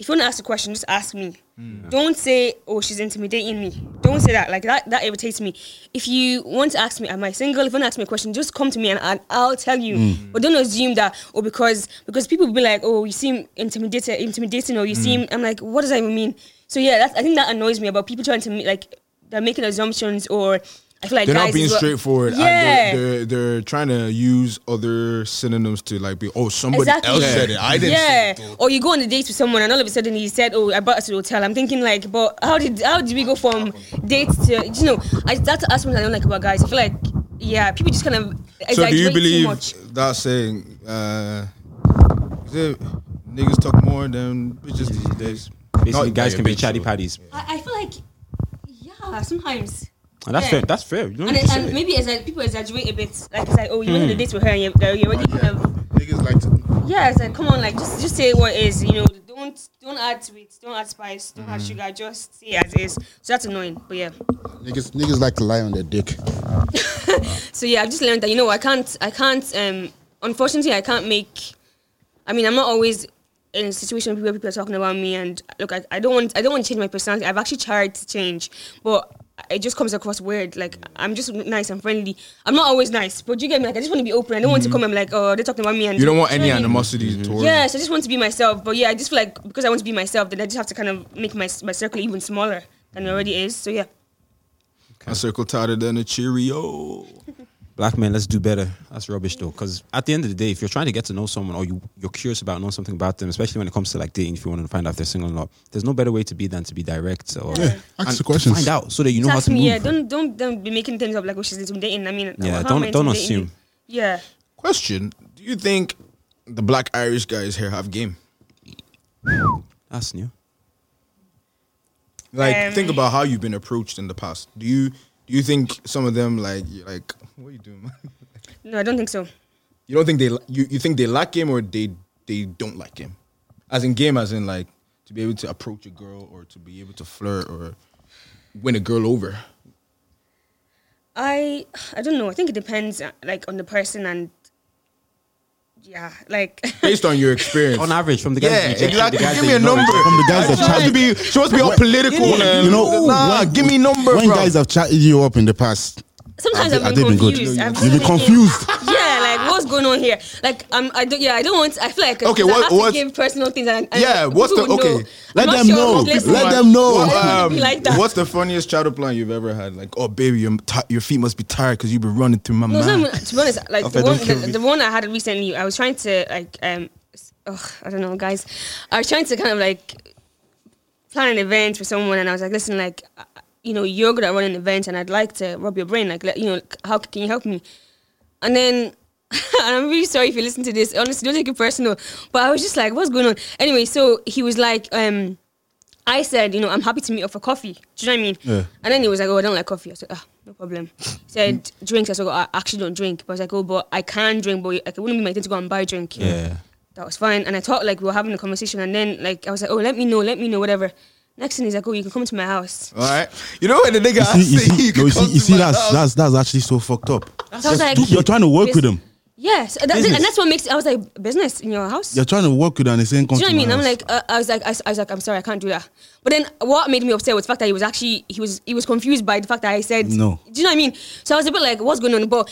If you want to ask a question, just ask me. Mm. Don't say, oh, she's intimidating me. Don't say that. Like, that that irritates me. If you want to ask me, am I single? If you want to ask me a question, just come to me and, and I'll tell you. Mm. But don't assume that, or because because people will be like, oh, you seem intimidated, intimidating, or you mm. seem, I'm like, what does that even mean? So, yeah, that's, I think that annoys me about people trying to, like, they're making assumptions, or I feel like they're guys not being straightforward. Yeah. They're, they're, they're trying to use other synonyms to like be, oh, somebody exactly. else yeah. said it. I didn't yeah. say it. Or you go on a date with someone and all of a sudden he said, oh, I brought us to the hotel. I'm thinking like, but how did how did we go from dates to, you know, I, that's the aspect I don't like about guys. I feel like, yeah, people just kind of exaggerate too much. So do you believe that saying, uh, is it niggas talk more than bitches these days? Basically, guys can be chatty patties. I, I feel like, yeah, sometimes. And that's yeah. fair. That's fair. You don't and it, and it. Maybe it's like people exaggerate a bit. Like it's like, oh, you went on a date with her, and you're, you're already kind of. Niggas like to. Yeah, it's like, come on, like just just say what it is. You know, don't don't add to it. Don't add spice. Don't mm. add sugar. Just say it as it is. So that's annoying. But yeah. Niggas niggas like to lie on their dick. So yeah, I've just learned that. You know, I can't I can't. Um, unfortunately, I can't make. I mean, I'm not always in a situation where people are talking about me. And look, I, I don't want I don't want to change my personality. I've actually tried to change, but. It just comes across weird. Like, I'm just nice and friendly. I'm not always nice, but you get me? Like, I just want to be open. I don't mm-hmm. want to come and be like, oh, they're talking about me. And you don't want any animosity mm-hmm. towards Yes, I just want to be myself. But yeah, I just feel like because I want to be myself, then I just have to kind of make my my circle even smaller than it already is. So yeah. Okay. A circle tighter than a Cheerio. Black men, let's do better. That's rubbish though. Because at the end of the day, if you're trying to get to know someone or you, you're curious about knowing something about them, especially when it comes to like dating, if you want to find out if they're single or not, there's no better way to be than to be direct or yeah. ask the questions. Find out so that you know how to move. Yeah, don't, don't, don't be making things up like, oh, she's intimidating. I mean, yeah, don't, don't assume. Yeah. Question, do you think the black Irish guys here have game? That's new. Like, um, think about how you've been approached in the past. Do you... Do you think some of them like like what are you doing? No, I don't think so. You don't think they you, you think they like him or they they don't like him? As in game, as in like to be able to approach a girl or to be able to flirt or win a girl over. I I don't know. I think it depends like on the person and yeah, like based on your experience, on average, from the guys, yeah, rejected, exactly. The guys give me a number from the guys that chatted you. She wants to be all political, yeah, you know. Nah, when, give me a number. When bro. guys have chatted you up in the past, sometimes I've been, been confused. I've been confused. Yeah, like what. what's going on here? Like, um, I don't, yeah, I don't want. I feel like okay, what, I have what, to give personal things. And, and yeah, what's the okay? Know. Let, them, sure know. Let like, them know. Let them know. Like that. What's the funniest childhood plan you've ever had? Like, oh baby, your, t- your feet must be tired because you've been running through my no, mind. No, to be honest, like the one, the, the one I had recently, I was trying to like, um, ugh, I don't know, guys, I was trying to kind of like plan an event for someone, and I was like, listen, like, you know, you're good at running events, and I'd like to rub your brain, like, you know, how can you help me? And then, and I'm really sorry if you listen to this, honestly, don't take it personal, but I was just like, what's going on? Anyway, so he was like, um, I said, you know, I'm happy to meet up for coffee. Do you know what I mean? Yeah. And then he was like, oh, I don't like coffee. I said, ah, no problem. He said, drinks. I said, oh, I actually don't drink. But I was like, oh, but I can drink, but like, it wouldn't be my thing to go and buy a drink. Yeah. That was fine. And I thought, like, we were having a conversation, and then, like, I was like, oh, let me know, let me know, whatever. Next thing is like, oh, you can come to my house. All right. You know when the nigga asks you, see, you, you can no, come see, you to see, my that's, house. That's, that's actually so fucked up. That's so like, you're trying to work business. With him. Yes. That, and that's what makes it, I was like, business in your house? You're trying to work with him and he's saying, come to my house. Do you know what I mean? I'm like, uh, I was like, I, I was like, I'm sorry, I can't do that. But then what made me upset was the fact that he was actually, he was he was confused by the fact that I said, no. Do you know what I mean? So I was a bit like, what's going on? But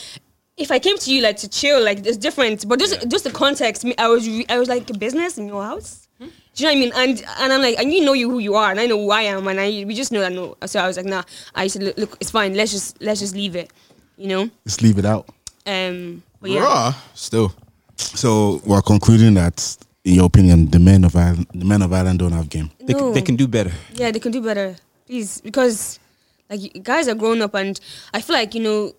if I came to you like to chill, like it's different. But just, yeah. just the context, I was, I was like, business in your house? Do you know what I mean? And and I'm like, and you know you who you are, and I know who I am, and I we just know that no. So I was like, nah. I said, look, look, it's fine. Let's just let's just leave it, you know. Let's leave it out. Um, but yeah. Raw, still. So we're concluding that, in your opinion, the men of Ireland, the men of Ireland don't have game. No. They can, they can do better. Yeah, they can do better, please, because like guys are grown up, and I feel like you know.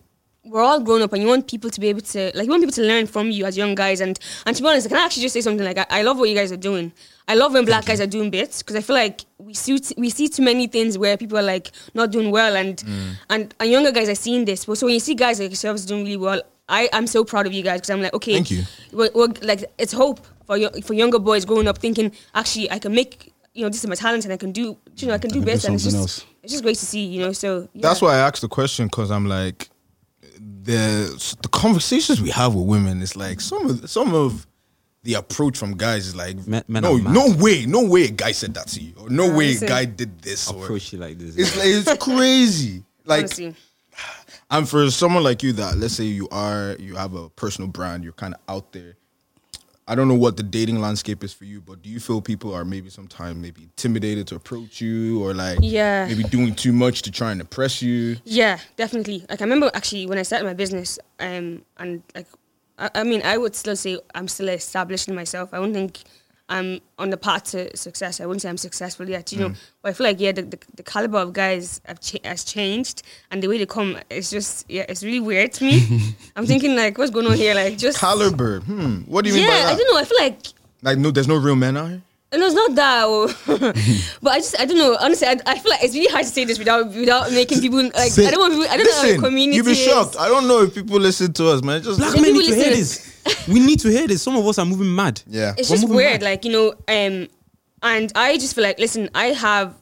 We're all grown up, and you want people to be able to, like, you want people to learn from you as young guys. And, and to be honest, can I actually just say something? Like, I, I love what you guys are doing. I love when black guys are doing bits, because I feel like we see t- we see too many things where people are like not doing well, and mm. and, and younger guys are seeing this. But so when you see guys like yourselves doing really well, I am so proud of you guys, because I'm like, okay, thank you. We're, we're, like, it's hope for your, for younger boys growing up thinking, actually, I can make. You know, this is my talent, and I can do. You know, I can do I can better. Do and it's just else. It's just great to see. You know, so yeah. That's why I asked the question, because I'm like. The the conversations we have with women, it's like some of some of the approach from guys is like, men, men no, no way, no way a guy said that to you, or no yeah, way a guy did this, or approach you like this. It's yeah. like it's crazy. Like, honestly. And for someone like you, that let's say you are you have a personal brand, you're kind of out there. I don't know what the dating landscape is for you, but do you feel people are maybe sometimes maybe intimidated to approach you, or like yeah. maybe doing too much to try and impress you? Yeah, definitely. Like I remember actually when I started my business, um, and like, I, I mean, I would still say I'm still establishing myself. I don't think I'm on the path to success. I wouldn't say I'm successful yet, you mm. know, but I feel like, yeah, the, the, the caliber of guys have cha- has changed, and the way they come, it's just, yeah, it's really weird to me. I'm thinking like, what's going on here? Like just caliber. Hmm. What do you yeah, mean by that? I don't know. I feel like like no, there's no real men out here. No, it's not that. But I just, I don't know. Honestly, I, I feel like it's really hard to say this without without making people, like, say, I don't want people, I don't listen, know how the community you'll be shocked. Is. I don't know if people listen to us, man. Just Black men need to listen. Hear this. We need to hear this. Some of us are moving mad. Yeah. It's We're just weird, mad. Like, you know, um, and I just feel like, listen, I have,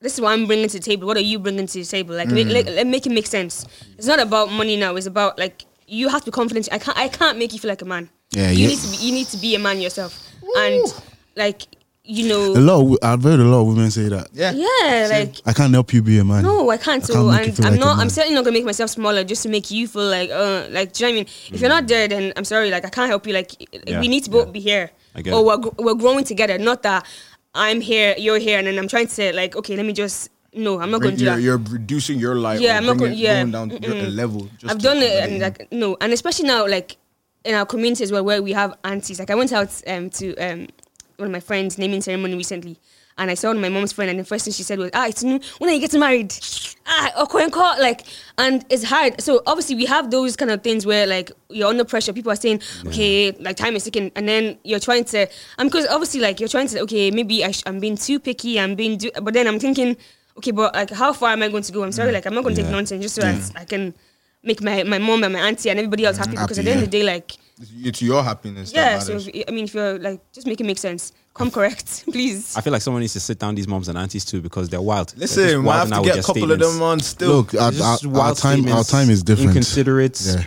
this is what I'm bringing to the table. What are you bringing to the table? Like, mm. make, let, let make it make sense. It's not about money now. It's about, like, you have to be confident. I can't, I can't make you feel like a man. Yeah, you, yeah. Need, to be, you need to be a man yourself. Ooh. And, like... You know, a lot. Of, I've heard a lot of women say that. Yeah, yeah. Same. Like I can't help you be a man. No, I can't. So I can't and I'm like not. I'm certainly not gonna make myself smaller just to make you feel like, uh, like. Do you know what I mean? Mm-hmm. If you're not there, then I'm sorry. Like I can't help you. Like yeah. we need to both yeah. be here. I get or we're it. we're growing together. Not that I'm here, you're here, and then I'm trying to say like, okay, let me just. No, I'm not Re- going to do you're, that. You're reducing your life. Yeah, I'm not going. Yeah, going down to your level. Just I've done it, and like no, and especially now, like in our communities where where we have aunties. Like I went out um to um. one of my friends' naming ceremony recently, and I saw my mom's friend, and the first thing she said was, "Ah, it's new. When are you getting married? Ah, okay, like." And it's hard. So obviously we have those kind of things where like you're under pressure. People are saying, "Okay, like time is ticking," and then you're trying to, and because obviously like you're trying to, okay, maybe I sh- I'm being too picky. I'm being, do- but then I'm thinking, okay, but like how far am I going to go? I'm sorry, like I'm not going to yeah. take nonsense just so yeah. that I can make my my mom and my auntie and everybody else happy. happy because at the end yeah. of the day, like. It's your happiness. Yeah, that so if, I mean, if you're like, just make it make sense. Come correct, please. I feel like someone needs to sit down these moms and aunties too, because they're wild. Listen, they're wild we have to get a couple statements. Of them on still. Look, our, our, our time, our time is different. Inconsiderate, yeah.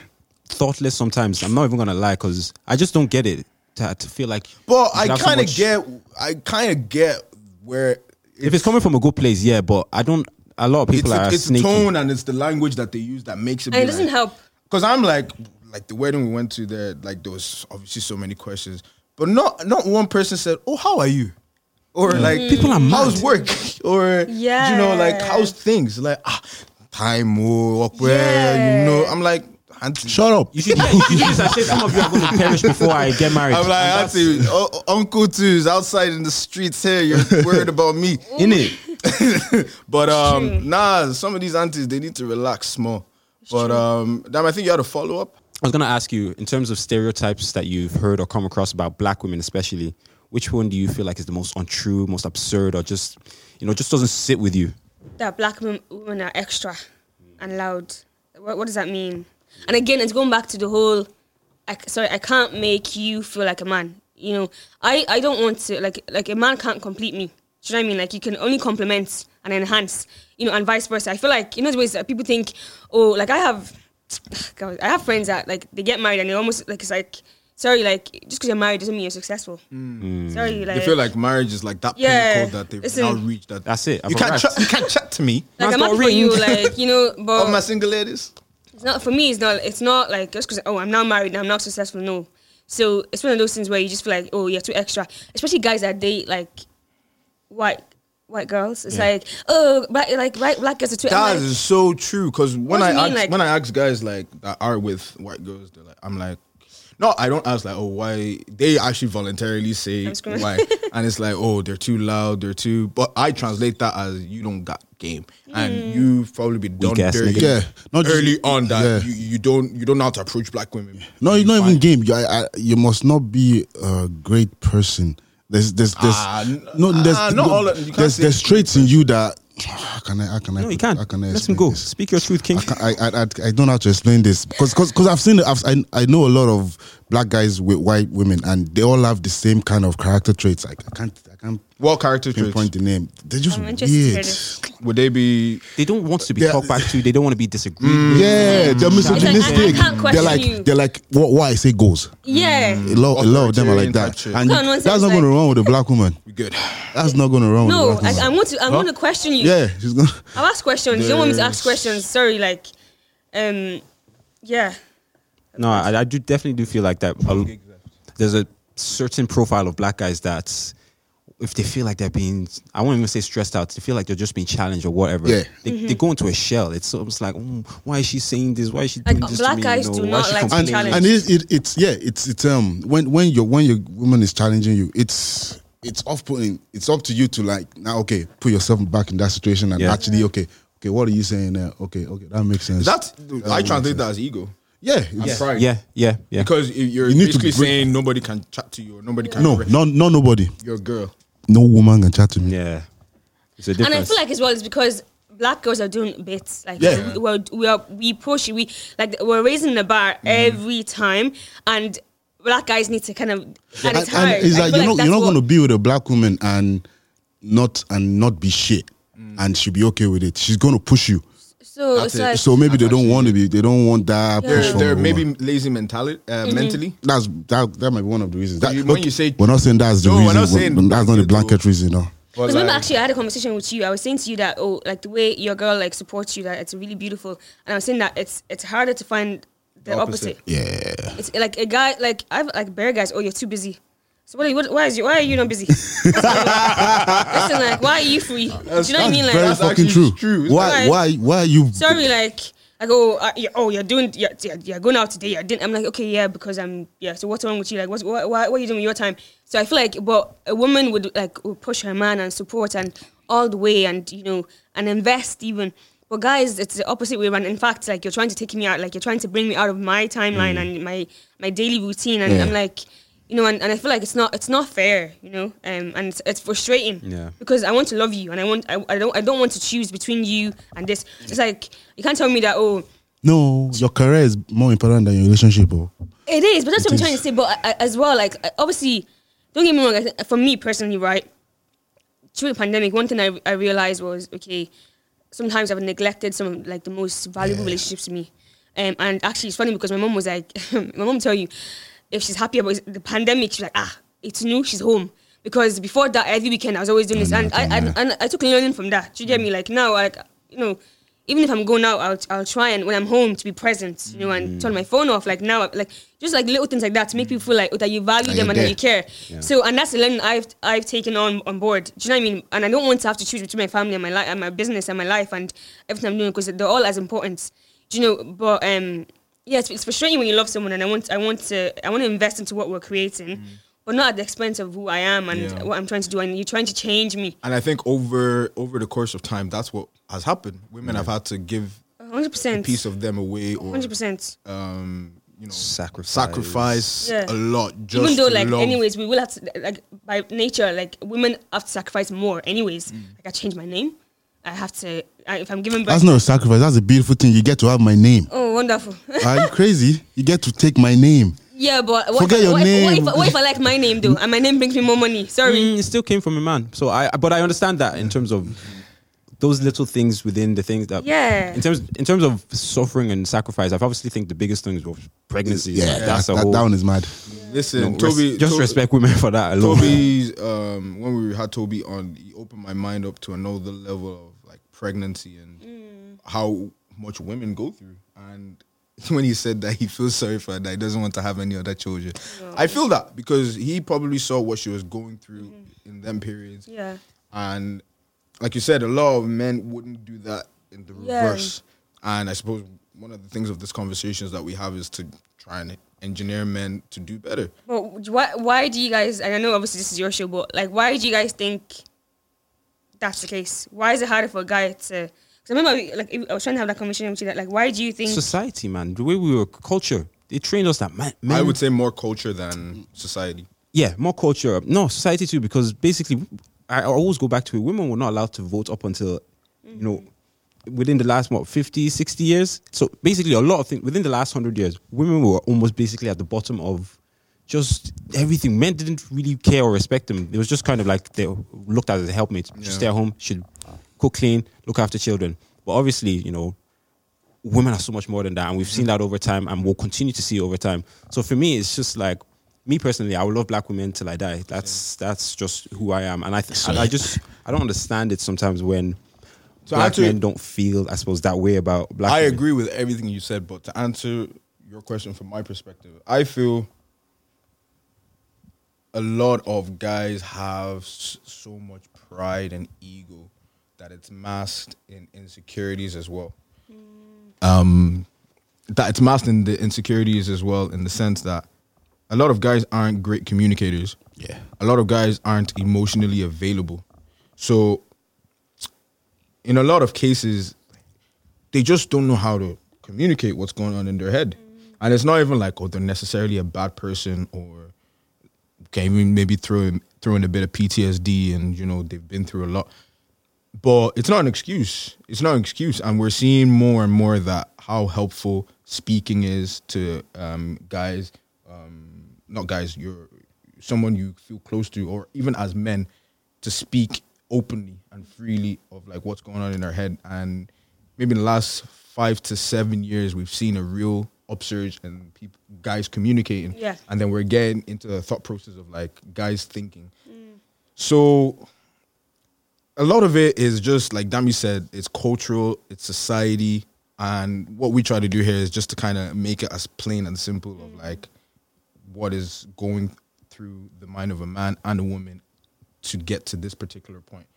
thoughtless sometimes. I'm not even gonna lie, because I just don't get it. To, to feel like, well, I kind of so get, I kind of get where it's, if it's coming from a good place, yeah. But I don't. A lot of people it's, are. It's the tone and it's the language that they use that makes it. And be it doesn't like, help. Because I'm like. like the wedding we went to there, like there was obviously so many questions, but not not one person said, "Oh, how are you?" Or mm. like, people are mad. How's work? Or yes. you know, like, how's things? Like, ah, time, oh, yeah. you know. I'm like, auntie, shut up. You should, you should just say some of you are going to perish before I get married. I'm like, auntie, oh, Uncle Two is outside in the streets here. You're worried about me, innit? But um, nah, some of these aunties, they need to relax more. It's but true. um, Dam, I think you had a follow up. I was gonna ask you, in terms of stereotypes that you've heard or come across about black women, especially, which one do you feel like is the most untrue, most absurd, or just, you know, just doesn't sit with you? That black women are extra and loud. What, what does that mean? And again, it's going back to the whole, I, sorry, I can't make you feel like a man. You know, I, I don't want to, like, like a man can't complete me. Do you know what I mean? Like, you can only compliment and enhance, you know, and vice versa. I feel like, you know, the ways that people think, oh, like I have, God, I have friends that, like, they get married and they almost, like, it's like, sorry, like, just because you're married doesn't mean you're successful. Mm. Sorry, like... They feel like marriage is like that yeah, pinnacle that they've listen, now reached. That That's it. I've you, can't tra- you can't chat to me. Like, That's I'm not for you, like, you know, but... All my single ladies? It's not, for me, it's not, it's not like, just because, oh, I'm now married and I'm not successful, no. So, it's one of those things where you just feel like, oh, you're too extra. Especially guys that date, like, white... White girls, it's yeah. like oh, black, like black, black girls are too. That like, is so true. Because when I ask, like, when I ask guys like that are with white girls, they're like, I'm like, no, I don't ask like, oh, why? They actually voluntarily say why, and it's like, oh, they're too loud, they're too. But I translate that as you don't got game, mm. and you probably be done very yeah, not early just, on that yeah. you, you don't you don't know how to approach black women. No, you're not even game. You I, I, you must not be a great person. There's, there's, there's, ah, no, there's, ah, not all, you there's, there's traits in you that, how can I, how can I, no, you can. How can I let him go. This? Speak your truth, King. I, I, I, I don't know how to explain this because, because I've seen, I've, I, I know a lot of black guys with white women and they all have the same kind of character traits. I, I can't, I can't. What character traits? Pinpoint the name. They're just weird. Would they be? They don't want to be talked back to. They don't want to be disagreed. Mm, yeah, they're misogynistic. Like, they're like, you. they're like, what? Why I say goes? Yeah, mm, a lot, a lot of them are like that, and on that's not like, going to wrong with a black woman. We're good. That's not going to wrong. No, with a black woman. I, I want to. I want huh? to question you. Yeah, she's gonna. I'll ask questions. You don't want me to ask questions. Sorry, like, um, yeah. No, I, I do definitely do feel like that. I'll, there's a certain profile of black guys that. If they feel like they're being, I won't even say stressed out. They feel like they're just being challenged or whatever. Yeah. They, mm-hmm. they go into a shell. It's almost like, mm, why is she saying this? Why is she doing like, this? Black to me? Guys no, do not like to be challenged. And it, it, it's yeah, it's it's um when when your when your woman is challenging you, it's it's off putting. It's up to you to like now okay, put yourself back in that situation and yeah. actually okay, okay, what are you saying there? Okay, okay, that makes sense. That's that I translate that as ego. Yeah, yeah, yeah, yeah, yeah. Because you're you basically saying nobody can chat to you, or nobody yeah. can. No, no, no, nobody. You're a girl. No woman can chat to me. Yeah, it's a difference. And I feel like as well, it's because black girls are doing bits. Like yeah. we, we are, we push, we like we're raising the bar mm-hmm. every time, and black guys need to kind of. And yeah. it's hard. And it's like, you're, like not, you're not going to be with a black woman and not and not be shit, mm. and she'll be okay with it. She's going to push you. So, so, like, so maybe they don't want to be. They don't want that. Yeah. They're, they're maybe lazy mentali- uh, mm-hmm. mentally. That's that. That might be one of the reasons. That, you, when look, you say we're not saying that's the no, reason. We're not saying we're, that's not the blanket reason. No. Because remember, like, actually, I had a conversation with you. I was saying to you that oh, like the way your girl like supports you, that it's really beautiful. And I was saying that it's it's harder to find the opposite. opposite. Yeah. It's like a guy like I've like bare guys. Oh, you're too busy. So what? Are you, what why is you? Why are you not busy? Listen, like, why are you free? That's, do you know what I mean? Like, very that's fucking true. true. Why? Like, why? Why are you? Sorry, like, I go. Uh, you're, oh, you're doing. You're, you're going out today. I didn't. I'm like, okay, yeah, because I'm. Yeah. So what's wrong with you? Like, what's, what? Why? What are you doing with your time? So I feel like, but a woman would like would push her man and support and all the way and you know and invest even. But guys, it's the opposite way around. In fact, like you're trying to take me out. Like you're trying to bring me out of my timeline mm. and my my daily routine. And yeah. I'm like. You know, and, and I feel like it's not it's not fair, you know, um, and it's, it's frustrating. Yeah. Because I want to love you, and I want I, I don't I don't want to choose between you and this. It's like you can't tell me that oh. No, your career is more important than your relationship. Or it is, but that's it what is. I'm trying to say. But I, I, as well, like obviously, don't get me wrong. For me personally, right, through the pandemic, one thing I I realized was okay. Sometimes I've neglected some of like the most valuable yeah. relationships to me, um, and actually it's funny because my mom was like, my mom tell you. If she's happy about the pandemic, she's like, ah, it's new, she's home. Because before that, every weekend, I was always doing this. And I, I and I took learning from that. Do you get me? Like, now, like, you know, even if I'm going out, I'll, I'll try, and when I'm home, to be present, you know, and mm. turn my phone off. Like now, like just like little things like that to make people feel like, oh, that you value and them and that you care. Yeah. So, and that's the learning I've I've taken on on board. Do you know what I mean? And I don't want to have to choose between my family and my life and my business and my life and everything I'm doing, because they're all as important. Do you know? But um, yeah, it's, it's frustrating when you love someone, and I want I want to I want to invest into what we're creating. Mm. But not at the expense of who I am and yeah. what I'm trying to do. And you're trying to change me. And I think over over the course of time, that's what has happened. Women yeah. have had to give one hundred percent a piece of them away, or one hundred percent um, you know, sacrifice, sacrifice yeah. a lot. Just even though, like, love. anyways, we will have to, like, by nature, like, women have to sacrifice more. Anyways, mm. like, I changed my name. I have to. I, if I'm giving birth, that's not a sacrifice. That's a beautiful thing. You get to have my name. Oh, wonderful! Are you crazy? You get to take my name. Yeah, but what, Forget if, your what, name. If, what, if, what if I like my name though, and my name brings me more money? Sorry, mm, it still came from a man. So I, but I understand that in terms of those little things within the things that, yeah. In terms, in terms of suffering and sacrifice, I obviously think the biggest thing is pregnancies. Yeah, like, that's that, a that, whole, that one is mad. Listen, no, Toby, res- just Toby, respect women for that alone. Toby's, um, when we had Toby on, he opened my mind up to another level of like pregnancy and mm. how much women go through. And when he said that he feels sorry for her, that he doesn't want to have any other children. No. I feel that because he probably saw what she was going through mm-hmm. in them periods. Yeah. And like you said, a lot of men wouldn't do that in the reverse. Yeah. And I suppose one of the things of this conversations that we have is to try and engineer men to do better. But why, why do you guys, and I know obviously this is your show, but like, why do you guys think that's the case? Why is it harder for a guy to... So I remember, like, I was trying to have that conversation with you. That, like, why do you think society, man, the way we were culture, they trained us that man. Men, I would say more culture than society. Yeah, more culture. No, society too, because basically, I always go back to it. Women were not allowed to vote up until, mm-hmm. you know, within the last what fifty, sixty years. So basically, a lot of things within the last hundred years, women were almost basically at the bottom of just everything. Men didn't really care or respect them. It was just kind of like they looked at as helpmates. Yeah. Should stay at home. Should cook, clean, look after children. But obviously, you know, women are so much more than that, and we've seen that over time, and we'll continue to see over time. So for me, it's just like, me personally, I will love black women till I die. That's yeah. that's just who I am, and I th- and I just I don't understand it sometimes when so black actually, men don't feel, I suppose, that way about black. I women. agree with everything you said, but to answer your question from my perspective, I feel a lot of guys have so much pride and ego that it's masked in insecurities as well. Um, that it's masked in the insecurities as well, in the sense that a lot of guys aren't great communicators. Yeah. A lot of guys aren't emotionally available. So in a lot of cases, they just don't know how to communicate what's going on in their head. And it's not even like, oh, they're necessarily a bad person, or okay, maybe throw, throw in a bit of P T S D and, you know, they've been through a lot. But it's not an excuse. It's not an excuse. And we're seeing more and more that how helpful speaking is to um, guys, um, not guys, you're someone you feel close to, or even as men, to speak openly and freely of like what's going on in their head. And maybe in the last five to seven years, we've seen a real upsurge in people, guys communicating. Yeah. And then we're getting into the thought process of like guys thinking. Mm. So... a lot of it is just, like Dami said, it's cultural, it's society, and what we try to do here is just to kind of make it as plain and simple of, like, what is going through the mind of a man and a woman to get to this particular point.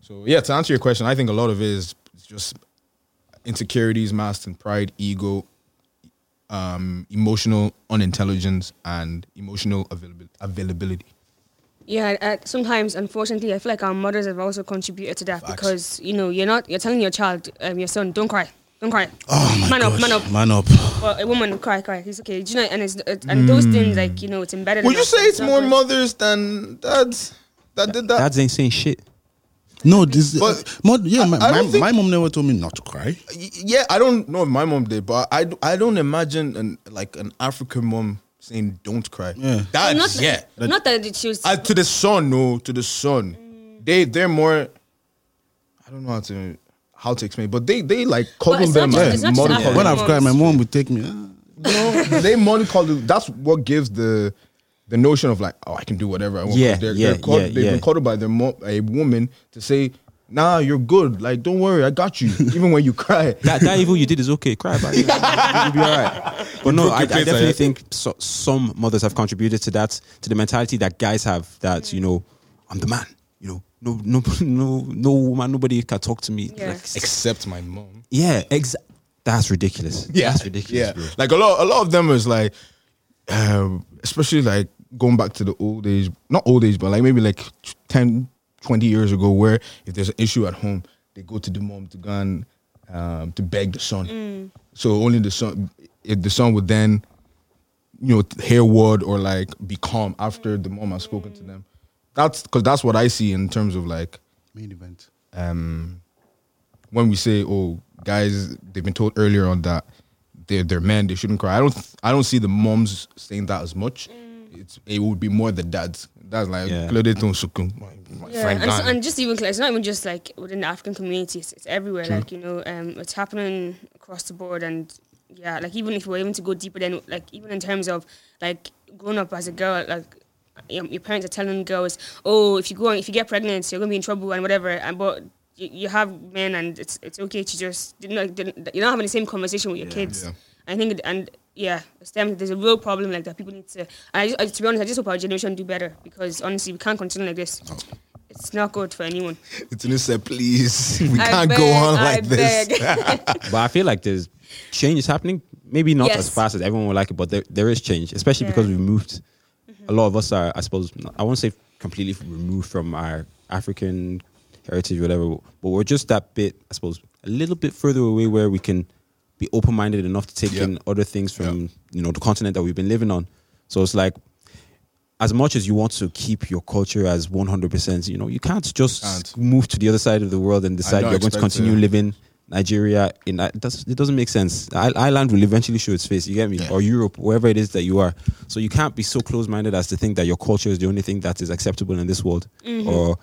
So, yeah, to answer your question, I think a lot of it is just insecurities, masked in pride, ego, um, emotional unintelligence, and emotional availability. Yeah, I, I, sometimes, unfortunately, I feel like our mothers have also contributed to that. Facts. Because, you know, you're not, you're telling your child, um, your son, don't cry, don't cry. Oh, my man gosh. up, man up, man up. Well, a woman, cry, cry, it's okay. Do you know, and it's, it, and mm. those things, like, you know, it's embedded. Would in you say it's more mothers than dads that did that? Dads ain't saying shit. No, this, but uh, yeah, my, my, think, my mom never told me not to cry. Yeah, I don't know if my mom did, but I, I don't imagine an, like an African mom saying don't cry. Yeah. That's not, yeah. That, not that she was... Uh, to the son, no. To the son. Mm. They, they're more... I don't know how to how to explain, but they, they like cuddle them. Just, and mother yeah. When I've cried, my mom would take me. Ah. You know, they mom cuddle. That's what gives the the notion of like, oh, I can do whatever I want. Yeah, they're, yeah, they're cuddled, yeah, They've yeah. been cuddled by their mom, a woman, to say, nah, you're good. Like, don't worry, I got you. Even when you cry. That, that evil you did is okay. Cry about it. You'll be all right. But no, I, I definitely I think so, some mothers have contributed to that, to the mentality that guys have that, you know, I'm the man, you know. No, no, no, no woman, nobody can talk to me. Yeah. Like, except my mom. Yeah, exa- that's ridiculous. Yeah. That's ridiculous, yeah. Bro. Like, a lot, a lot of them is like, um, especially like going back to the old age, not old age, but like maybe like ten, twenty years ago, where if there's an issue at home, they go to the mom to go and um, to beg the son. Mm. So only the son, if the son would then, you know, hear word or like be calm after the mom has spoken mm. to them. That's because that's what I see in terms of like main event. Um, when we say, "Oh, guys, they've been told earlier on that they're, they're men; they shouldn't cry." I don't, I don't see the moms saying that as much. Mm. It's it would be more the dads. That's like yeah. yeah. and, so, and just even it's not even just like within the African community; it's, it's everywhere. True. Like you know, um, it's happening across the board, and yeah, like even if we're even to go deeper, then like even in terms of like growing up as a girl, like. Your parents are telling girls, "Oh, if you go on, if you get pregnant, you're gonna be in trouble and whatever." And but you, you have men, and it's it's okay to just you know, you're not having the same conversation with your yeah, kids. Yeah. I think and yeah, there's a real problem like that. People need to. And I, to be honest, I just hope our generation do better because honestly, we can't continue like this. Oh. It's not good for anyone. It's an said, please, we I can't beg, go on I like beg. this. But I feel like there's change is happening. Maybe not yes. as fast as everyone would like it, but there there is change, especially yeah. because we've moved. A lot of us are, I suppose, I won't say completely removed from our African heritage, or whatever, but we're just that bit, I suppose, a little bit further away where we can be open-minded enough to take yep. in other things from, yep. you know, the continent that we've been living on. So it's like, as much as you want to keep your culture as one hundred percent, you know, you can't just can't. move to the other side of the world and decide you're going to continue to. living Nigeria. In that. It doesn't make sense. Ireland will eventually show its face, you get me? Yeah. Or Europe, wherever it is that you are. So you can't be so close-minded as to think that your culture is the only thing that is acceptable in this world. Mm-hmm. Or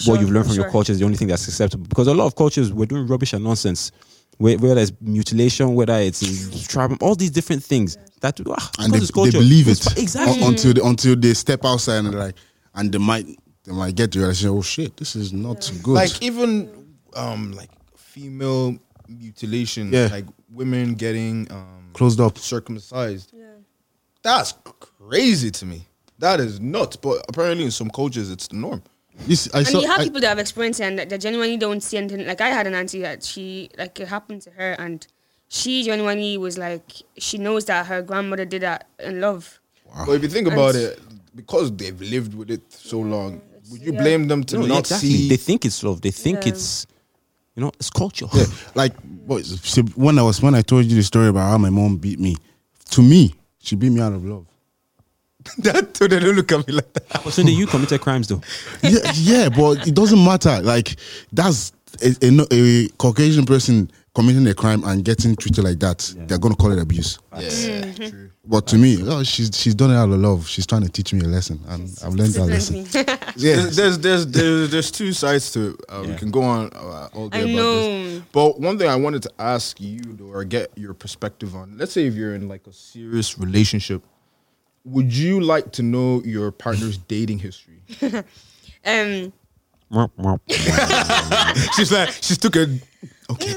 sure, what you've learned from sure. your culture is the only thing that's acceptable. Because a lot of cultures, we're doing rubbish and nonsense. Whether it's mutilation, whether it's travel, all these different things. That, ah, and they, they believe it. Exactly. Until they, until they step outside and they're like, and they might, they might get the realization, oh shit, this is not yeah. good. Like even, um, like, female mutilation, yeah. like women getting um, closed up, circumcised. Yeah. That's crazy to me. That is nuts. But apparently, in some cultures, it's the norm. You see, I and saw, you have I, people that have experienced it and that genuinely don't see anything. Like I had an auntie that she like it happened to her, and she genuinely was like she knows that her grandmother did that in love. Wow. But if you think and about it, because they've lived with it so long, would you yeah. blame them to no, not exactly. see? They think it's love. They think yeah. it's. You know, it's culture. Yeah, like when I was when I told you the story about how my mom beat me, to me, she beat me out of love. That too, they don't look at me like that. So then you committed crimes though. Yeah, yeah, but it doesn't matter. Like that's a, a, a Caucasian person committing a crime and getting treated like that. Yeah. They're gonna call it abuse. Yes. Yeah, mm-hmm. true. But to me, oh, she's she's done it out of love. She's trying to teach me a lesson, and she's, I've learned that lesson. Yeah, there's, there's there's there's there's two sides to it. Uh, yeah. We can go on uh, all day I about know. this. But one thing I wanted to ask you, or get your perspective on. Let's say if you're in like a serious relationship, would you like to know your partner's dating history? um. She's like she's took a. Okay.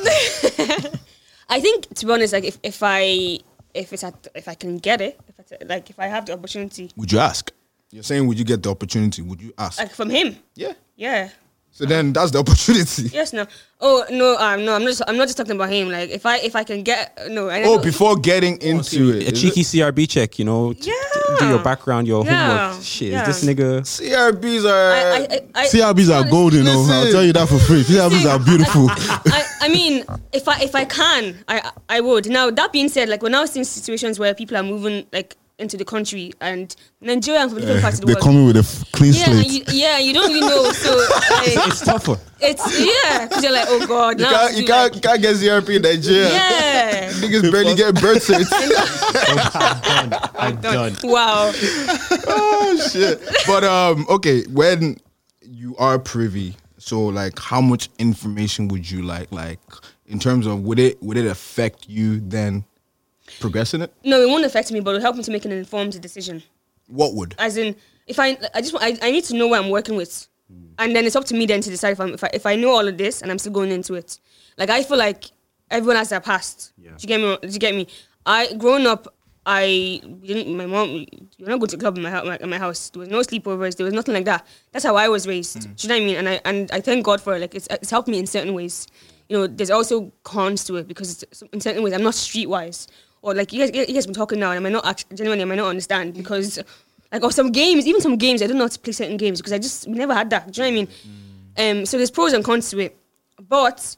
I think to be honest, like if if I. If it's at, if I can get it, if it's, like if I have the opportunity, would you ask? You're saying, would you get the opportunity? Would you ask? Like from him? Yeah, yeah. So then that's the opportunity. Yes, no. Oh no, um, no. I'm not. Just, I'm not just talking about him. Like if I if I can get no. I oh, know. Before getting into oh, it, a cheeky C R B check. You know, yeah. t- do your background, your yeah. homework. Shit, yeah. is this nigga? C R Bs are I, I, I, C R Bs I, I, are golden. You know, I'll tell you that for free. C R Bs are beautiful. I, I, I mean, if I if I can, I I would. Now that being said, like we're now seeing situations where people are moving like into the country and Nigeria from different uh, parts of the world. They're coming with a f- clean yeah, slate. You, yeah, you don't really know. So like, it's tougher. It's yeah, because you're like, oh god, you now can't, you like, can't, can't get C R P in Nigeria. Yeah, niggas barely get birth certs. I'm done. I'm done. Wow. Oh shit. But um, okay, when you are privy. So, like, how much information would you like, like, in terms of would it would it affect you then progressing it? No, it won't affect me, but it'll help me to make an informed decision. What would? As in, if I, I just, I, I need to know what I'm working with. Mm. And then it's up to me then to decide if, I'm, if, I, if I know all of this and I'm still going into it. Like, I feel like everyone has their past. Yeah. Do you get me? Do you get me? I, growing up, I didn't, my mom, you're not going to the club in my, in my house. There was no sleepovers. There was nothing like that. That's how I was raised. Mm. Do you know what I mean? And I, and I thank God for it. Like, it's, it's helped me in certain ways. You know, there's also cons to it because it's, in certain ways, I'm not streetwise. Or like, you guys, you guys been talking now and I might not, actually, genuinely, I might not understand because, like, or some games, even some games, I don't know how to play certain games because I just, we never had that. Do you know what I mean? Mm. Um, so there's pros and cons to it. But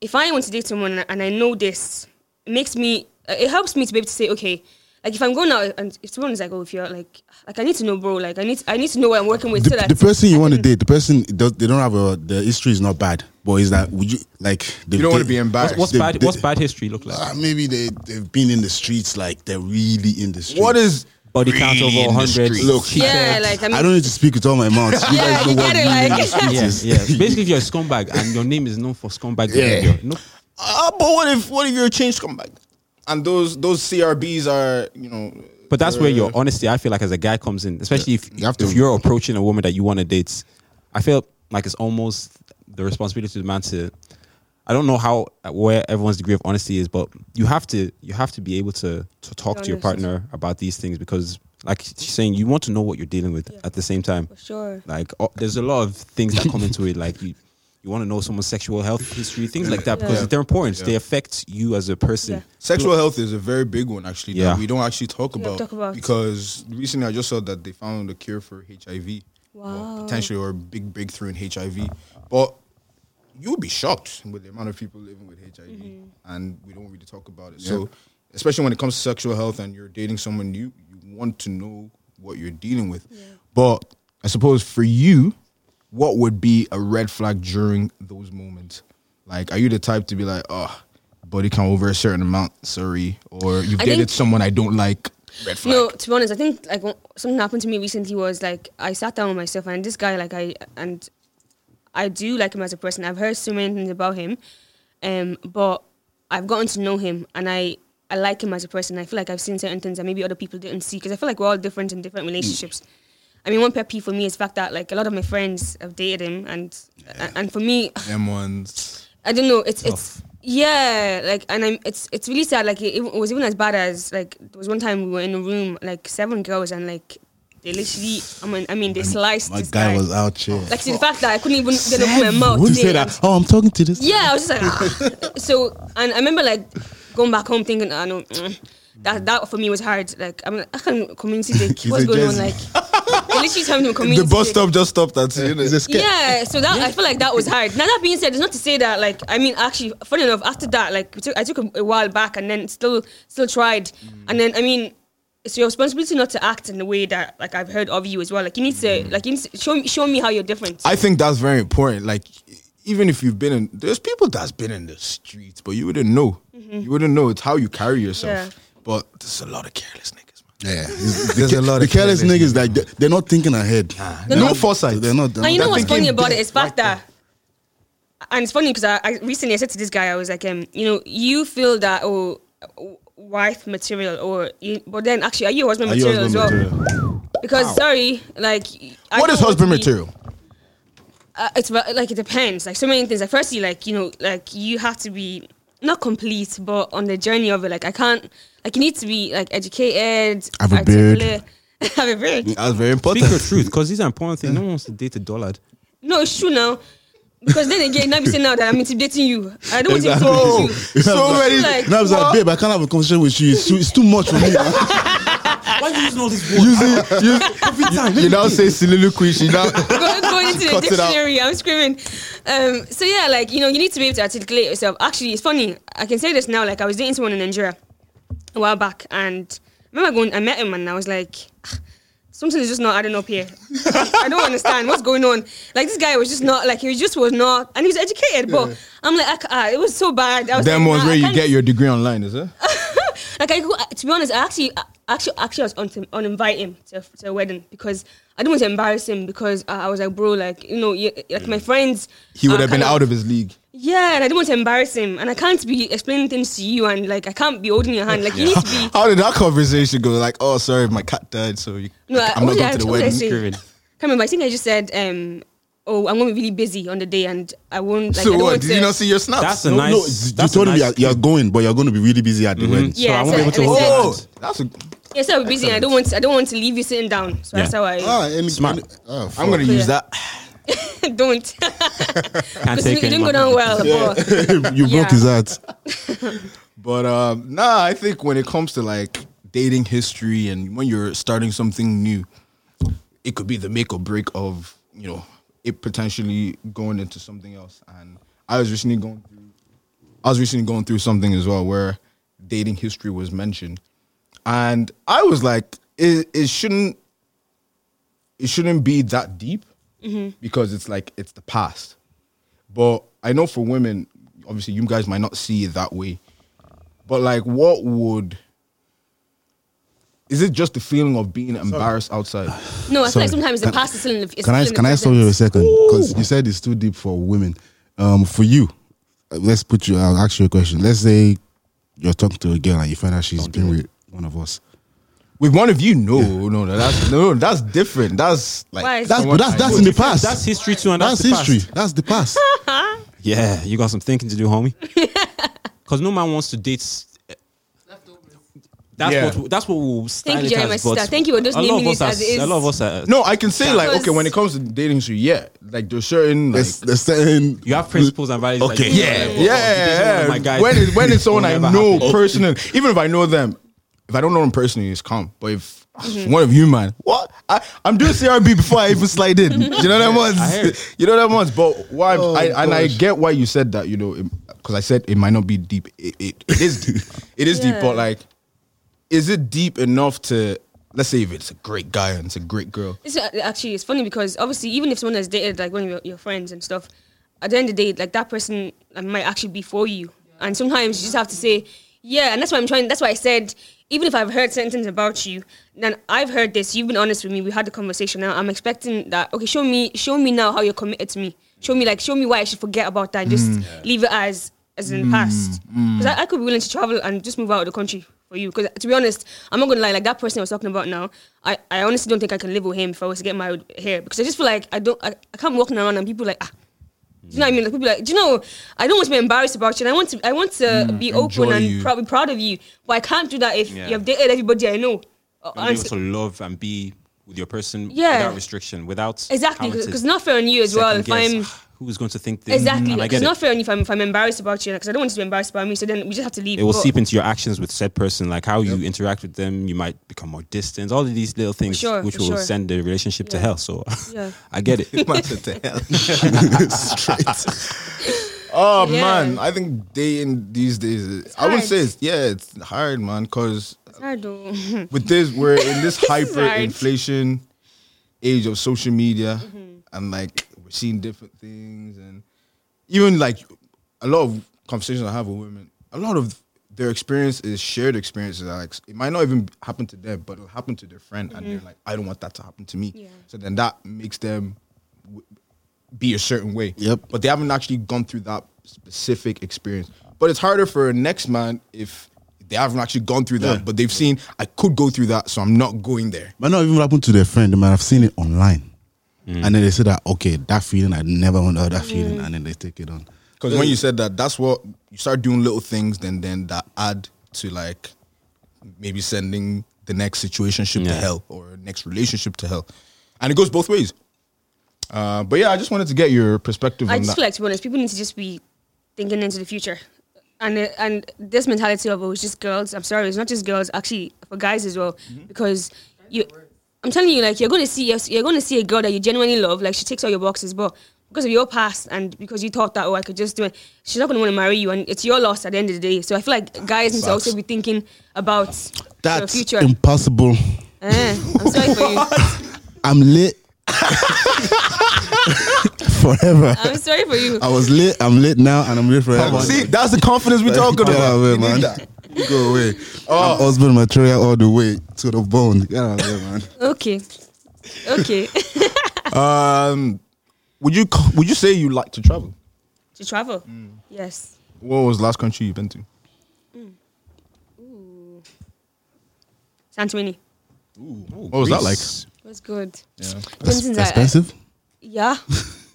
if I want to date someone and I know this, it makes me, it helps me to be able to say, okay, like if I'm going out and if someone's like, oh, if you're like, like I need to know, bro, like I need to, I need to know what I'm working with. The, so that the person you I want can, to date, the person, does, they don't have a, the history is not bad. But is that, would you, like... You don't want to be embarrassed. What's, what's, bad, what's bad history look like? Uh, maybe they, they've been in the streets, like they're really in the streets. What is... Body really count over one hundred. Look, yeah, like, I mean, I don't need to speak with all my mouth. You yeah, guys know what really like. is. Yeah, yeah. Basically, if you're a scumbag and your name is known for scumbag behavior. Yeah. No. Uh, but what if, what if you're a chain scumbag? And those those C R Bs are, you know... But that's where your honesty, I feel like, as a guy comes in. Especially if, you have to, if you're approaching a woman that you want to date. I feel like it's almost the responsibility of the man to... I don't know how where everyone's degree of honesty is, but you have to you have to be able to to talk to your partner about these things because, like she's saying, you want to know what you're dealing with yeah. at the same time. For sure. Like oh, there's a lot of things that come into it, like you you want to know someone's sexual health history, things like that, because yeah. they're important. Yeah. They affect you as a person. Yeah. Sexual health is a very big one, actually. Yeah. That we don't actually talk about, talk about because recently I just saw that they found a cure for H I V. Wow. Or potentially, or a big breakthrough in H I V, but. You'll be shocked with the amount of people living with H I V, mm-hmm. and we don't really talk about it. Yeah. So, especially when it comes to sexual health and you're dating someone new, you want to know what you're dealing with. Yeah. But I suppose for you, what would be a red flag during those moments? Like, are you the type to be like, oh, body count over a certain amount, sorry, or you've I dated think- someone I don't like? Red flag. No, to be honest, I think like something happened to me recently was like, I sat down with myself and this guy, like I, and... I do like him as a person. I've heard so many things about him, um, but I've gotten to know him and I, I like him as a person. I feel like I've seen certain things that maybe other people didn't see because I feel like we're all different in different relationships. Mm. I mean, one pet peeve for me is the fact that like a lot of my friends have dated him and yeah. and for me... Them ones. I don't know. It's... Tough. it's Yeah, like, and I'm, it's it's really sad. Like, it, it was even as bad as, like, there was one time we were in a room, like, seven girls and, like... They literally, I mean, I mean, they sliced my this guy. guy was out here. Like, to the fact that I couldn't even get up my mouth. Who said that? Oh, I'm talking to this. Yeah, I was just like, ah. So, and I remember, like, going back home thinking, I know, mm, that that for me was hard. Like, I'm like, I can't community day. What's going Jersey. on? Like, they literally tell me community The bus stop just stopped at you. Know, yeah, so that, I feel like that was hard. Now, that being said, it's not to say that, like, I mean, actually, funny enough, after that, like, I took a, a while back and then still, still tried. Mm. And then, I mean, it's your responsibility not to act in the way that, like, I've heard of you as well. Like, you need to, like, you need to show, show me how you're different. I think that's very important. Like, even if you've been in, there's people that's been in the streets, but you wouldn't know. Mm-hmm. You wouldn't know. It's how you carry yourself. Yeah. But there's a lot of careless niggas, man. Yeah. There's, there's a lot the of careless, careless niggas. Like, they're not thinking ahead. Nah, they're no not, foresight. They're not. They're and you know what's funny about it? It's fact that, that. And it's funny because I, I recently I said to this guy, I was like, um, you know, you feel that, oh, wife material or you, but then actually are you husband are material you husband as well material? Because Ow. sorry like I what is husband be, material uh, it's like it depends like so many things like firstly like you know like you have to be not complete but on the journey of it like I can't like you need to be like educated have a beard have a beard that's very important speak the truth because these are important things no one wants to date a dollard no it's true now because then again, now you say now that I'm intimidating you. I don't exactly. want to intimidate you. So many. Like, now I was like, babe, I can't have a conversation with you. It's too, it's too much for me. Why do you use all these words? You, you, you now say soliloquy. She now going, going into the dictionary. I'm screaming. Um, so yeah, like you know, you need to be able to articulate yourself. Actually, it's funny. I can say this now. Like I was dating someone in Nigeria a while back, and I remember going, I met him, and I was like. Something is just not adding up here. I don't understand what's going on. Like this guy was just not like he was just was not, and he was educated. But yeah. I'm like, I, I, it was so bad. I was them like, ones nah, where I you get your degree online, is it? Like I, to be honest, I actually, I, actually, actually, I was on to, on invite him to, to a wedding because I didn't want to embarrass him because uh, I was like, bro, like you know, you, like my friends. He would uh, have been out of his league. Yeah, and I don't want to embarrass him. And I can't be explaining things to you and, like, I can't be holding your hand. Like, you yeah. need to be... How did that conversation go? Like, oh, sorry, my cat died, so you, no, I, I'm not going I, to the wedding. I can't remember. I think I just said, um, oh, I'm going to be really busy on the day and I won't. Like, so I what? Did to... you not see your snaps? That's a no, nice. No, you told me nice you're, you're going, but you're going to be really busy at the mm-hmm. wedding. Yeah, so I won't be able to. Oh, that. that's a. Yeah, so I'm busy. Excellent. I don't want. To, I don't want to leave you sitting down. So yeah. that's how I. Ah, I mean, Smart. Oh, I'm going to use that. Don't. Because it didn't go down well. Yeah. You broke his heart. But um, nah, I think when it comes to like dating history and when you're starting something new, it could be the make or break of, you know, it potentially going into something else. And I was recently going through, I was recently going through something as well where dating history was mentioned. And I was like, it, it shouldn't, it shouldn't be that deep mm-hmm. because it's like, it's the past. But I know for women, obviously you guys might not see it that way, but like, what would, is it just the feeling of being embarrassed Sorry. outside? No, I Sorry. feel like sometimes the past is still in the, it's can still I, in the Can presence. I stop you a second? Because you said it's too deep for women. Um, for you, let's put you, I'll ask you a question. Let's say you're talking to a girl and you find out she's Don't been with one of us. With one of you? No, yeah. no, no, that's no, that's different. That's like that's but that's, that's in the past. That's history too, and that's, that's history. Past. That's the past. Yeah, you got some thinking to do, homie. Because no man wants to date. That's yeah. what that's what we'll style Thank you, Jeremy, as, sister. Thank you for just naming it as it is. A lot of us are. No, I can say like okay, when it comes to dating history, yeah, like there's certain like, there's, there's certain you have principles and values. Okay, like, yeah, yeah. yeah. yeah. Guys, when it, when it's someone I know happen. personally, even if I know them, if I don't know them personally, it's calm. But if mm-hmm. one of you, man, what I, I'm doing C R B before I even slide in. You know that once. You know that once. But why? Oh, I, and I get why you said that. You know, because I said it might not be deep. It it, it is deep. It is yeah. deep, but like. Is it deep enough to, let's say if it's a great guy and it's a great girl? It's actually, it's funny because obviously even if someone has dated like one of your, your friends and stuff, at the end of the day, like that person might actually be for you. And sometimes you just have to say, yeah, and that's why I'm trying, that's why I said, even if I've heard certain things about you, then I've heard this, you've been honest with me, we had the conversation now, I'm expecting that, okay, show me, show me now how you're committed to me. Show me like, show me why I should forget about that and just mm, yeah. leave it as, as in mm, the past. Because mm. I, I could be willing to travel and just move out of the country. You because to be honest, I'm not gonna lie, like that person I was talking about now, I, I honestly don't think I can live with him if I was to get married here because I just feel like I don't I, I can't walk around and people like ah do you know what I mean? Like people like, do you know, I don't want to be embarrassed about you and I want to I want to mm, be open and you. probably proud of you, but I can't do that if yeah. you have dated everybody I know. And be able to love and be with your person yeah. without restriction, without exactly because not fair on you as well if guess. I'm who's going to think this? Exactly. It's not fair if I'm, if I'm embarrassed about you because I don't want you to be embarrassed about me. So then we just have to leave. It will but. seep into your actions with said person, like how yep. you interact with them. You might become more distant. All of these little things sure, which will sure. send the relationship yeah. to hell. So yeah. I get it. to hell. Straight. Oh, yeah. man. I think dating these days, it's I hard. Would say, it's, yeah, it's hard, man. Because with this, we're in this hyperinflation age of social media mm-hmm. and like, seen different things, and even like a lot of conversations I have with women, a lot of their experience is shared experiences. Like it might not even happen to them, but it'll happen to their friend, mm-hmm. and they're like, I don't want that to happen to me. Yeah. So then that makes them w- be a certain way. Yep. But they haven't actually gone through that specific experience. But it's harder for a next man if they haven't actually gone through that, yeah. but they've seen, I could go through that, so I'm not going there. Might not even happen to their friend. They might have seen it online. Mm. And then they say that, okay, that feeling, I never want that mm. feeling. And then they take it on. Because when you said that, that's what, you start doing little things then then that add to like, maybe sending the next situationship yeah. to hell or next relationship to hell. And it goes both ways. Uh, but yeah, I just wanted to get your perspective I on that. I just feel like, to be honest, people need to just be thinking into the future. And and this mentality of, oh, it's just girls. I'm sorry, it's not just girls. Actually, for guys as well. Mm-hmm. Because you... I'm telling you, like, you're going to see you're going to see a girl that you genuinely love, like, she ticks all your boxes, but because of your past and because you thought that, oh, I could just do it, she's not going to want to marry you, and it's your loss at the end of the day. So I feel like guys need to also be thinking about the future. That's impossible. Eh, I'm sorry for you. I'm lit. Forever. I'm sorry for you. I was lit, I'm lit now, and I'm lit forever. See, that's the confidence we're talking about. Yeah, man, man. That. Go away. Oh. I'm husband material all the way to the bone. Get out of there, man. Okay. Okay. um, would you would you say you like to travel? To travel? Mm. Yes. What was the last country you've been to? Mm. Ooh. Santorini. Ooh. Ooh. What was Greece. That like? It was good. Yeah. That's expensive? Yeah.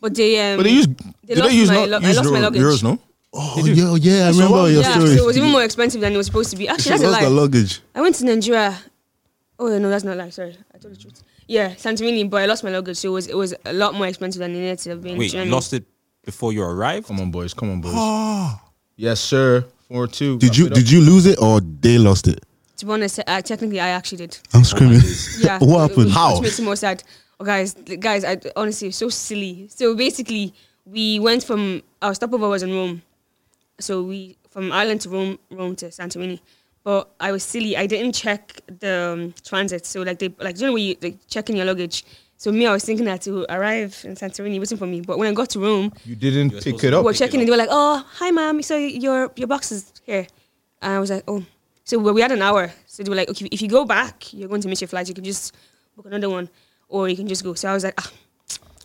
But they um, but they used they lost, they use my, lo- use I lost euro, my luggage. Euros, no? Oh yeah, yeah, I so remember what? your yeah, story. So it was even more expensive than it was supposed to be. Actually, that's a lie. The luggage. I went to Nigeria. Oh no, that's not a lie. Sorry, I told the truth. Yeah, Santorini, but I lost my luggage, so it was it was a lot more expensive than it needed to have been. Wait, you lost it before you arrived? Come on, boys! Come on, boys! Oh. Yes, sir. Four two. Did you did you lose it or they lost it? To be honest, I, technically, I actually did. I'm screaming. Yeah. What happened? It, it, How? Which makes it more sad. Oh, guys, guys! I honestly so silly. So basically, we went from our stopover was in Rome. So we from Ireland to Rome, Rome to Santorini. But I was silly. I didn't check the um, transit. So like they like you know when you like checking your luggage. So me, I was thinking that to arrive in Santorini waiting for me. But when I got to Rome, you didn't you pick it up. We were checking, and they were like, "Oh, hi, ma'am. So your your box is here." And I was like, "Oh." So we had an hour. So they were like, "Okay, if you go back, you're going to miss your flight. You can just book another one, or you can just go." So I was like, "Ah,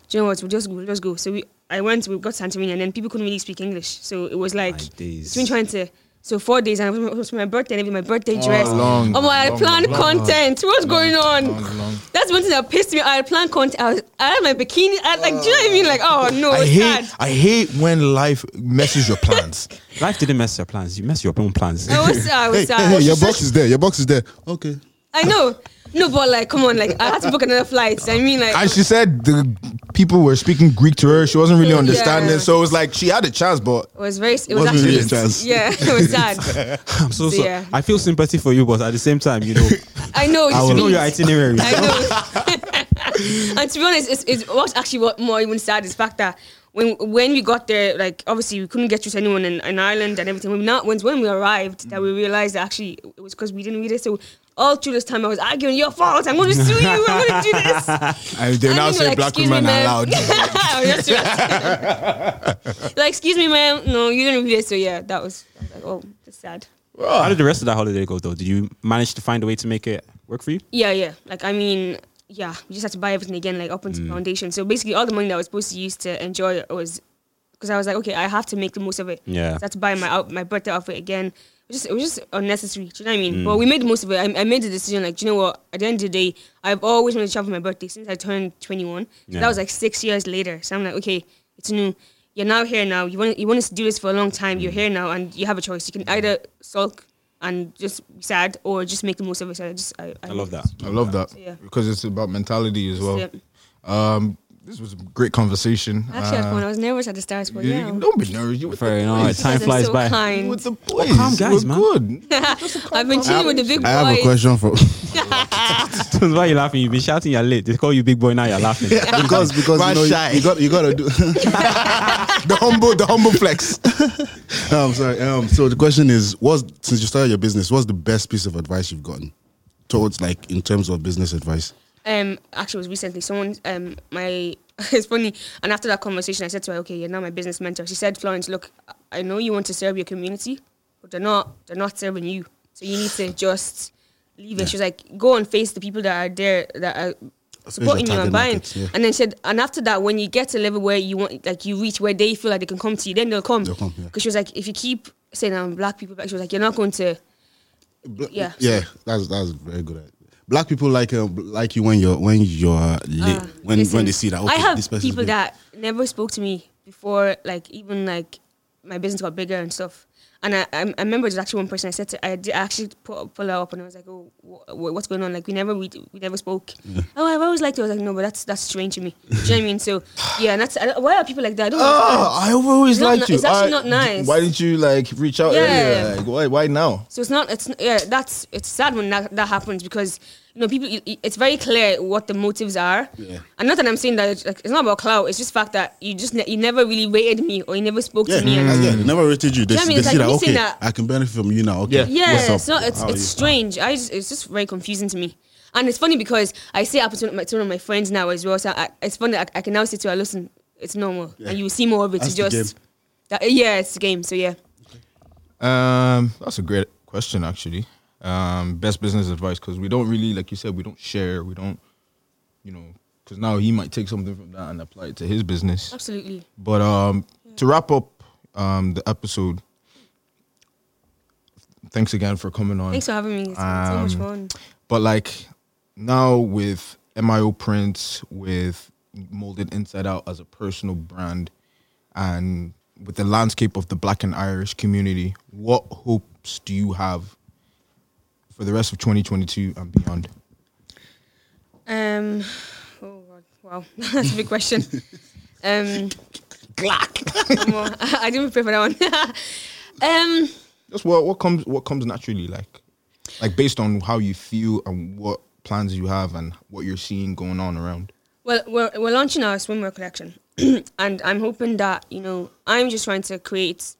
do you know what? We'll just go. We'll just go." So we, I went. We got to Santorini, and then people couldn't really speak English. So it was like between trying to. So four days, and it was my birthday, and it was my birthday dress. Oh, long, oh my! Long, I planned long, content. Long, What's long, going on? Long, long. That's one thing that pissed me. I planned content. I, was, I had my bikini. I like, uh, do you know what I mean? Like, oh no! I hate. Sad. I hate when life messes your plans. Life didn't mess your plans. You mess your own plans. I was, I was hey, sad. Hey, hey, your box is there. Your box is there. Okay. I know. No, but like, come on, like, I had to book another flight. I mean, like, and she said the people were speaking Greek to her. She wasn't really understanding, yeah. So it was like she had a chance, but it was very. It was wasn't actually, really a chance. Yeah, it was sad. I'm so, so sorry. Yeah. I feel sympathy for you, but at the same time, you know, I know you know your itinerary. I know. And to be honest, it's, it's what's actually what more even sad is the fact that when when we got there, like, obviously we couldn't get through to anyone in, in Ireland and everything. When not when when we arrived, that we realized that actually it was because we didn't read it. So. All through this time, I was arguing, your fault, I'm going to sue you, I'm going to do this. And they and now say like, black women are loud. Like, excuse me, ma'am, no, you didn't read it. So yeah, that was, I was like, oh, that's sad. Well, how did the rest of that holiday go, though? Did you manage to find a way to make it work for you? Yeah, yeah. Like, I mean, yeah, we just had to buy everything again, like, up until mm. foundation. So basically, all the money that I was supposed to use to enjoy it was, because I was like, okay, I have to make the most of it. Yeah. So I had to buy my, out- my birthday outfit again. It was, just, it was just unnecessary, do you know what I mean? Mm. But we made the most of it. I, I made the decision, like, do you know what? At the end of the day, I've always wanted to travel for my birthday since I turned twenty-one. So yeah. That was like six years later. So I'm like, okay, it's new. You're now here now. You want you wanted to do this for a long time. Mm. You're here now, and you have a choice. You can either sulk and just be sad or just make the most of it. So I, just, I, I, I love that. I love that. So, yeah. Because it's about mentality as well. Yeah. Um, This was a great conversation. Actually, uh, I was nervous at the start. But yeah, yeah. Don't be nervous. You were fair enough. Time flies so by. Kind. With the boys, oh, calm guys, man. Good. I've been chilling with the big boys. I have a question for. That's why you're laughing. You've been shouting. You're late. They call you big boy now. You're laughing because because you know you, you got you got to do the humble the humble flex. I'm um, sorry. Um, so the question is, what's since you started your business, what's the best piece of advice you've gotten towards like in terms of business advice? Um, actually, it was recently. Someone, um, my it's funny. And after that conversation, I said to her, "Okay, you're now my business mentor." She said, "Florence, look, I know you want to serve your community, but they're not, they're not serving you. So you need to just leave it." Yeah. She was like, "Go and face the people that are there that are supporting you and buying." Markets, yeah. And then she said, "And after that, when you get to a level where you want, like you reach where they feel like they can come to you, then they'll come." They'll come. Because yeah. She was like, "If you keep saying I'm um, black people," she was like, "You're not going to." Yeah. Yeah, that's that's very good. Black people like uh, like you when you're when you're lit, uh, when listen, when they see that. Okay, I have this people big. That never spoke to me before, like even like my business got bigger and stuff. And I I, I remember there's actually one person I said to I, did, I actually pull, pull her up and I was like, "Oh, wh- what's going on? Like we never we, we never spoke." Yeah. Oh, I've always liked it. I was like, "No, but that's that's strange to me." Do you know what I mean? So yeah, and that's I, why are people like that? I don't know. Oh, I always liked not, you. It's actually I, not nice. Why didn't you like reach out yeah. earlier? Like why why now? So it's not it's yeah that's it's sad when that, that happens because. You know, people. It's very clear what the motives are, yeah. And not that I'm saying that it's, like, it's not about clout. It's just fact that you just ne- you never really rated me or you never spoke yeah, to me. Yeah, and, yeah, they never rated you. They, you know I mean? They see like that. Okay, that. I can benefit from you now. Okay, yeah. yeah it's not. It's, it's strange. I just, it's just very confusing to me. And it's funny because I say it happens to one of my friends now as well. So I, it's funny. I, I can now say to her, "Listen, it's normal, yeah. And you will see more of it." That's it's just, that, yeah, it's the game. So yeah. Um, that's a great question, actually. Um, best business advice because we don't really, like you said, we don't share, we don't, you know, because now he might take something from that and apply it to his business. Absolutely. But um, yeah. to wrap up um, the episode, thanks again for coming on. Thanks for having me. It's um, been so much fun. But like now with M I O Prints, with Molded Inside Out as a personal brand and with the landscape of the Black and Irish community, what hopes do you have for the rest of twenty twenty-two and beyond? Um, oh God, wow, that's a big question. Um, Glack. I didn't prepare for that one. um, Just what what comes what comes naturally, like, like based on how you feel and what plans you have and what you're seeing going on around. Well, we're we're launching our swimwear collection, and I'm hoping that, you know, I'm just trying to create.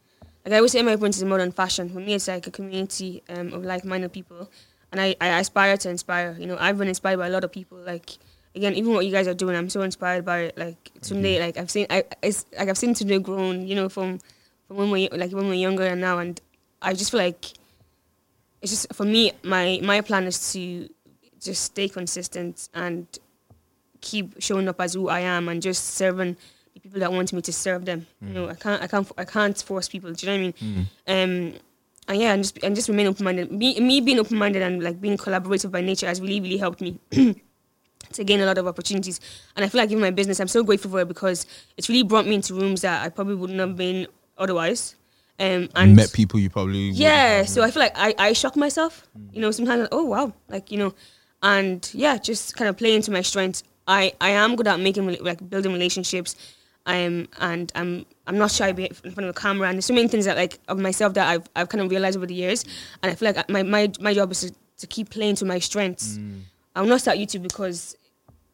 Like I always say, my point is modern fashion. For me, it's like a community um, of like-minded people, and I, I aspire to inspire. You know, I've been inspired by a lot of people. Like again, even what you guys are doing, I'm so inspired by it. Like Tunde, like I've seen, I it's like I've seen Tunde grown. You know, from from when we like when we were younger and now, and I just feel like it's just for me. My my plan is to just stay consistent and keep showing up as who I am and just serving the people that want me to serve them. Mm. You know, I can't, I can't, I can't force people. Do you know what I mean? Mm. Um, and yeah, and just and just remain open-minded. Me, me being open-minded and like being collaborative by nature has really, really helped me to gain a lot of opportunities. And I feel like in my business, I'm so grateful for it because it's really brought me into rooms that I probably wouldn't have been otherwise. Um, and met people you probably yeah. So I feel like I, I shock myself. Mm. You know, sometimes like, oh wow, like you know, and yeah, just kind of play into my strengths. I, I am good at making like building relationships, um, and I'm I'm not shy in front of the camera, and there's so many things that like of myself that I've I've kind of realized over the years, and I feel like my my, my job is to, to keep playing to my strengths. Mm. I will not start YouTube because,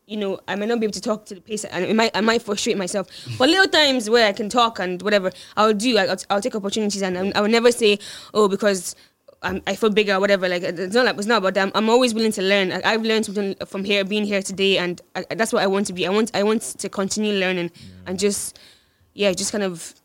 you know, I might not be able to talk to the pace, and it might I might frustrate myself. But little times where I can talk and whatever, I'll do. I'll, I'll take opportunities, and I'm, I will never say oh because. I'm, I feel bigger or whatever. Like it's not like it's not about that. I'm, I'm always willing to learn. I, I've learned something from here, being here today, and I, that's what I want to be. I want, I want to continue learning yeah. and just, yeah, just kind of,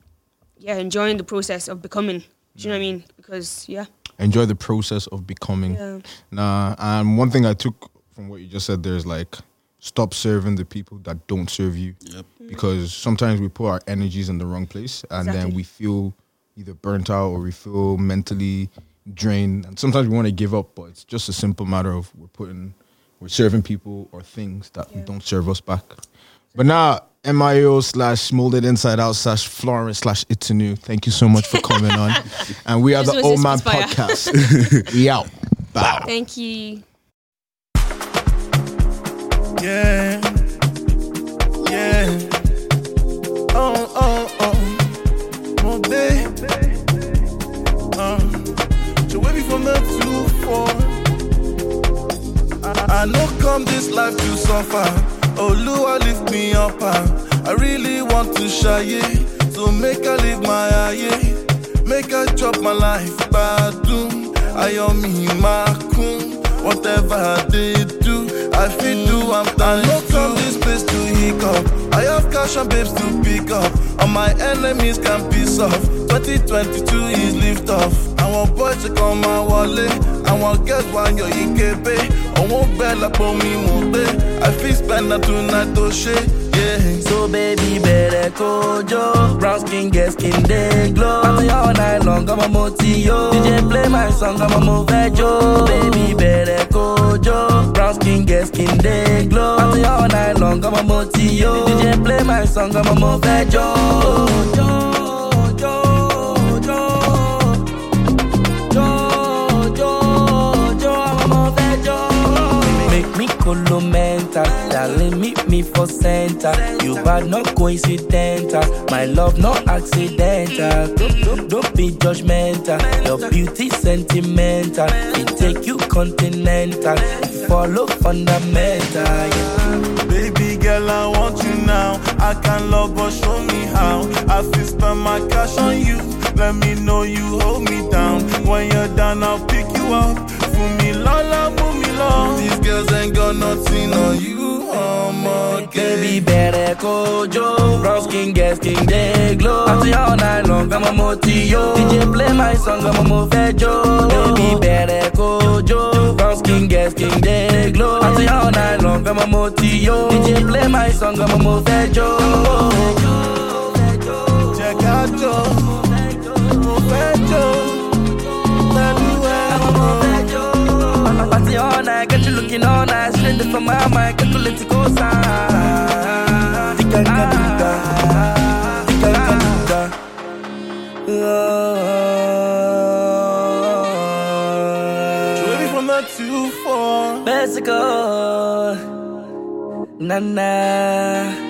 yeah, enjoying the process of becoming. Do you yeah. know what I mean? Because yeah, enjoy the process of becoming. Yeah. Nah, and one thing I took from what you just said there is like, stop serving the people that don't serve you. Yep. Mm-hmm. Because sometimes we put our energies in the wrong place, and exactly. then we feel either burnt out or we feel mentally drain, and sometimes we want to give up, but it's just a simple matter of we're putting we're serving people or things that yeah. don't serve us back. But now M I O slash Molded Inside Out slash Florence slash Itunu, thank you so much for coming on, and we are the Oman Podcast. We out. Bye. Thank you. Yeah, yeah. Oh, oh, oh, oh baby. Uh. From the two four I, I know come this life to suffer. Oh, Lua, lift me up. I really want to shy it. So make her live my eye. Make her drop my life. Badum, I owe me my coon. Whatever they do, I feel do I'm done. I know come this place to hiccup. I have cash and babes to pick up. All my enemies can piss off. twenty twenty-two is lift off. I want boys to come my wallet. I want girls when you're in K B. I want Bella for me, Mumbai. I feel spend that tonight, to shit. Yeah. So, baby, better kojo. Brown skin, get skin, they glow. I'm here all night long, I'm a motio. D J play my song, I'm a movejo. Baby, better kojo. Brown skin, get skin, they glow. I'm here all night long, I'm a motio. D J play my song, I'm a movejo. Mental, darling, meet me for center. You bad, not coincidental. My love, not accidental. Don't, don't, don't be judgmental. Your beauty, sentimental. It take you continental. It follow fundamental. Yeah. Baby girl, I want you now. I can love, but show me how. I feel spend my cash on you. Let me know you hold me down. When you're down, I'll pick you up. Move me, lala, move me, love. These girls ain't got nothing on you, oh my baby, better kojo. Brown skin, get skin, they glow. After all night long, I'm a motio. D J play my song, I'm a movejo. Baby, better kojo. Brown skin, get skin, they glow. After all night long, I'm a motio. D J play my song, I'm a movejo. Check out your movejo. All night, got you looking all nice. Slender from my mind, calculate the cosine. Jewelry from the two four Mexico. Na na.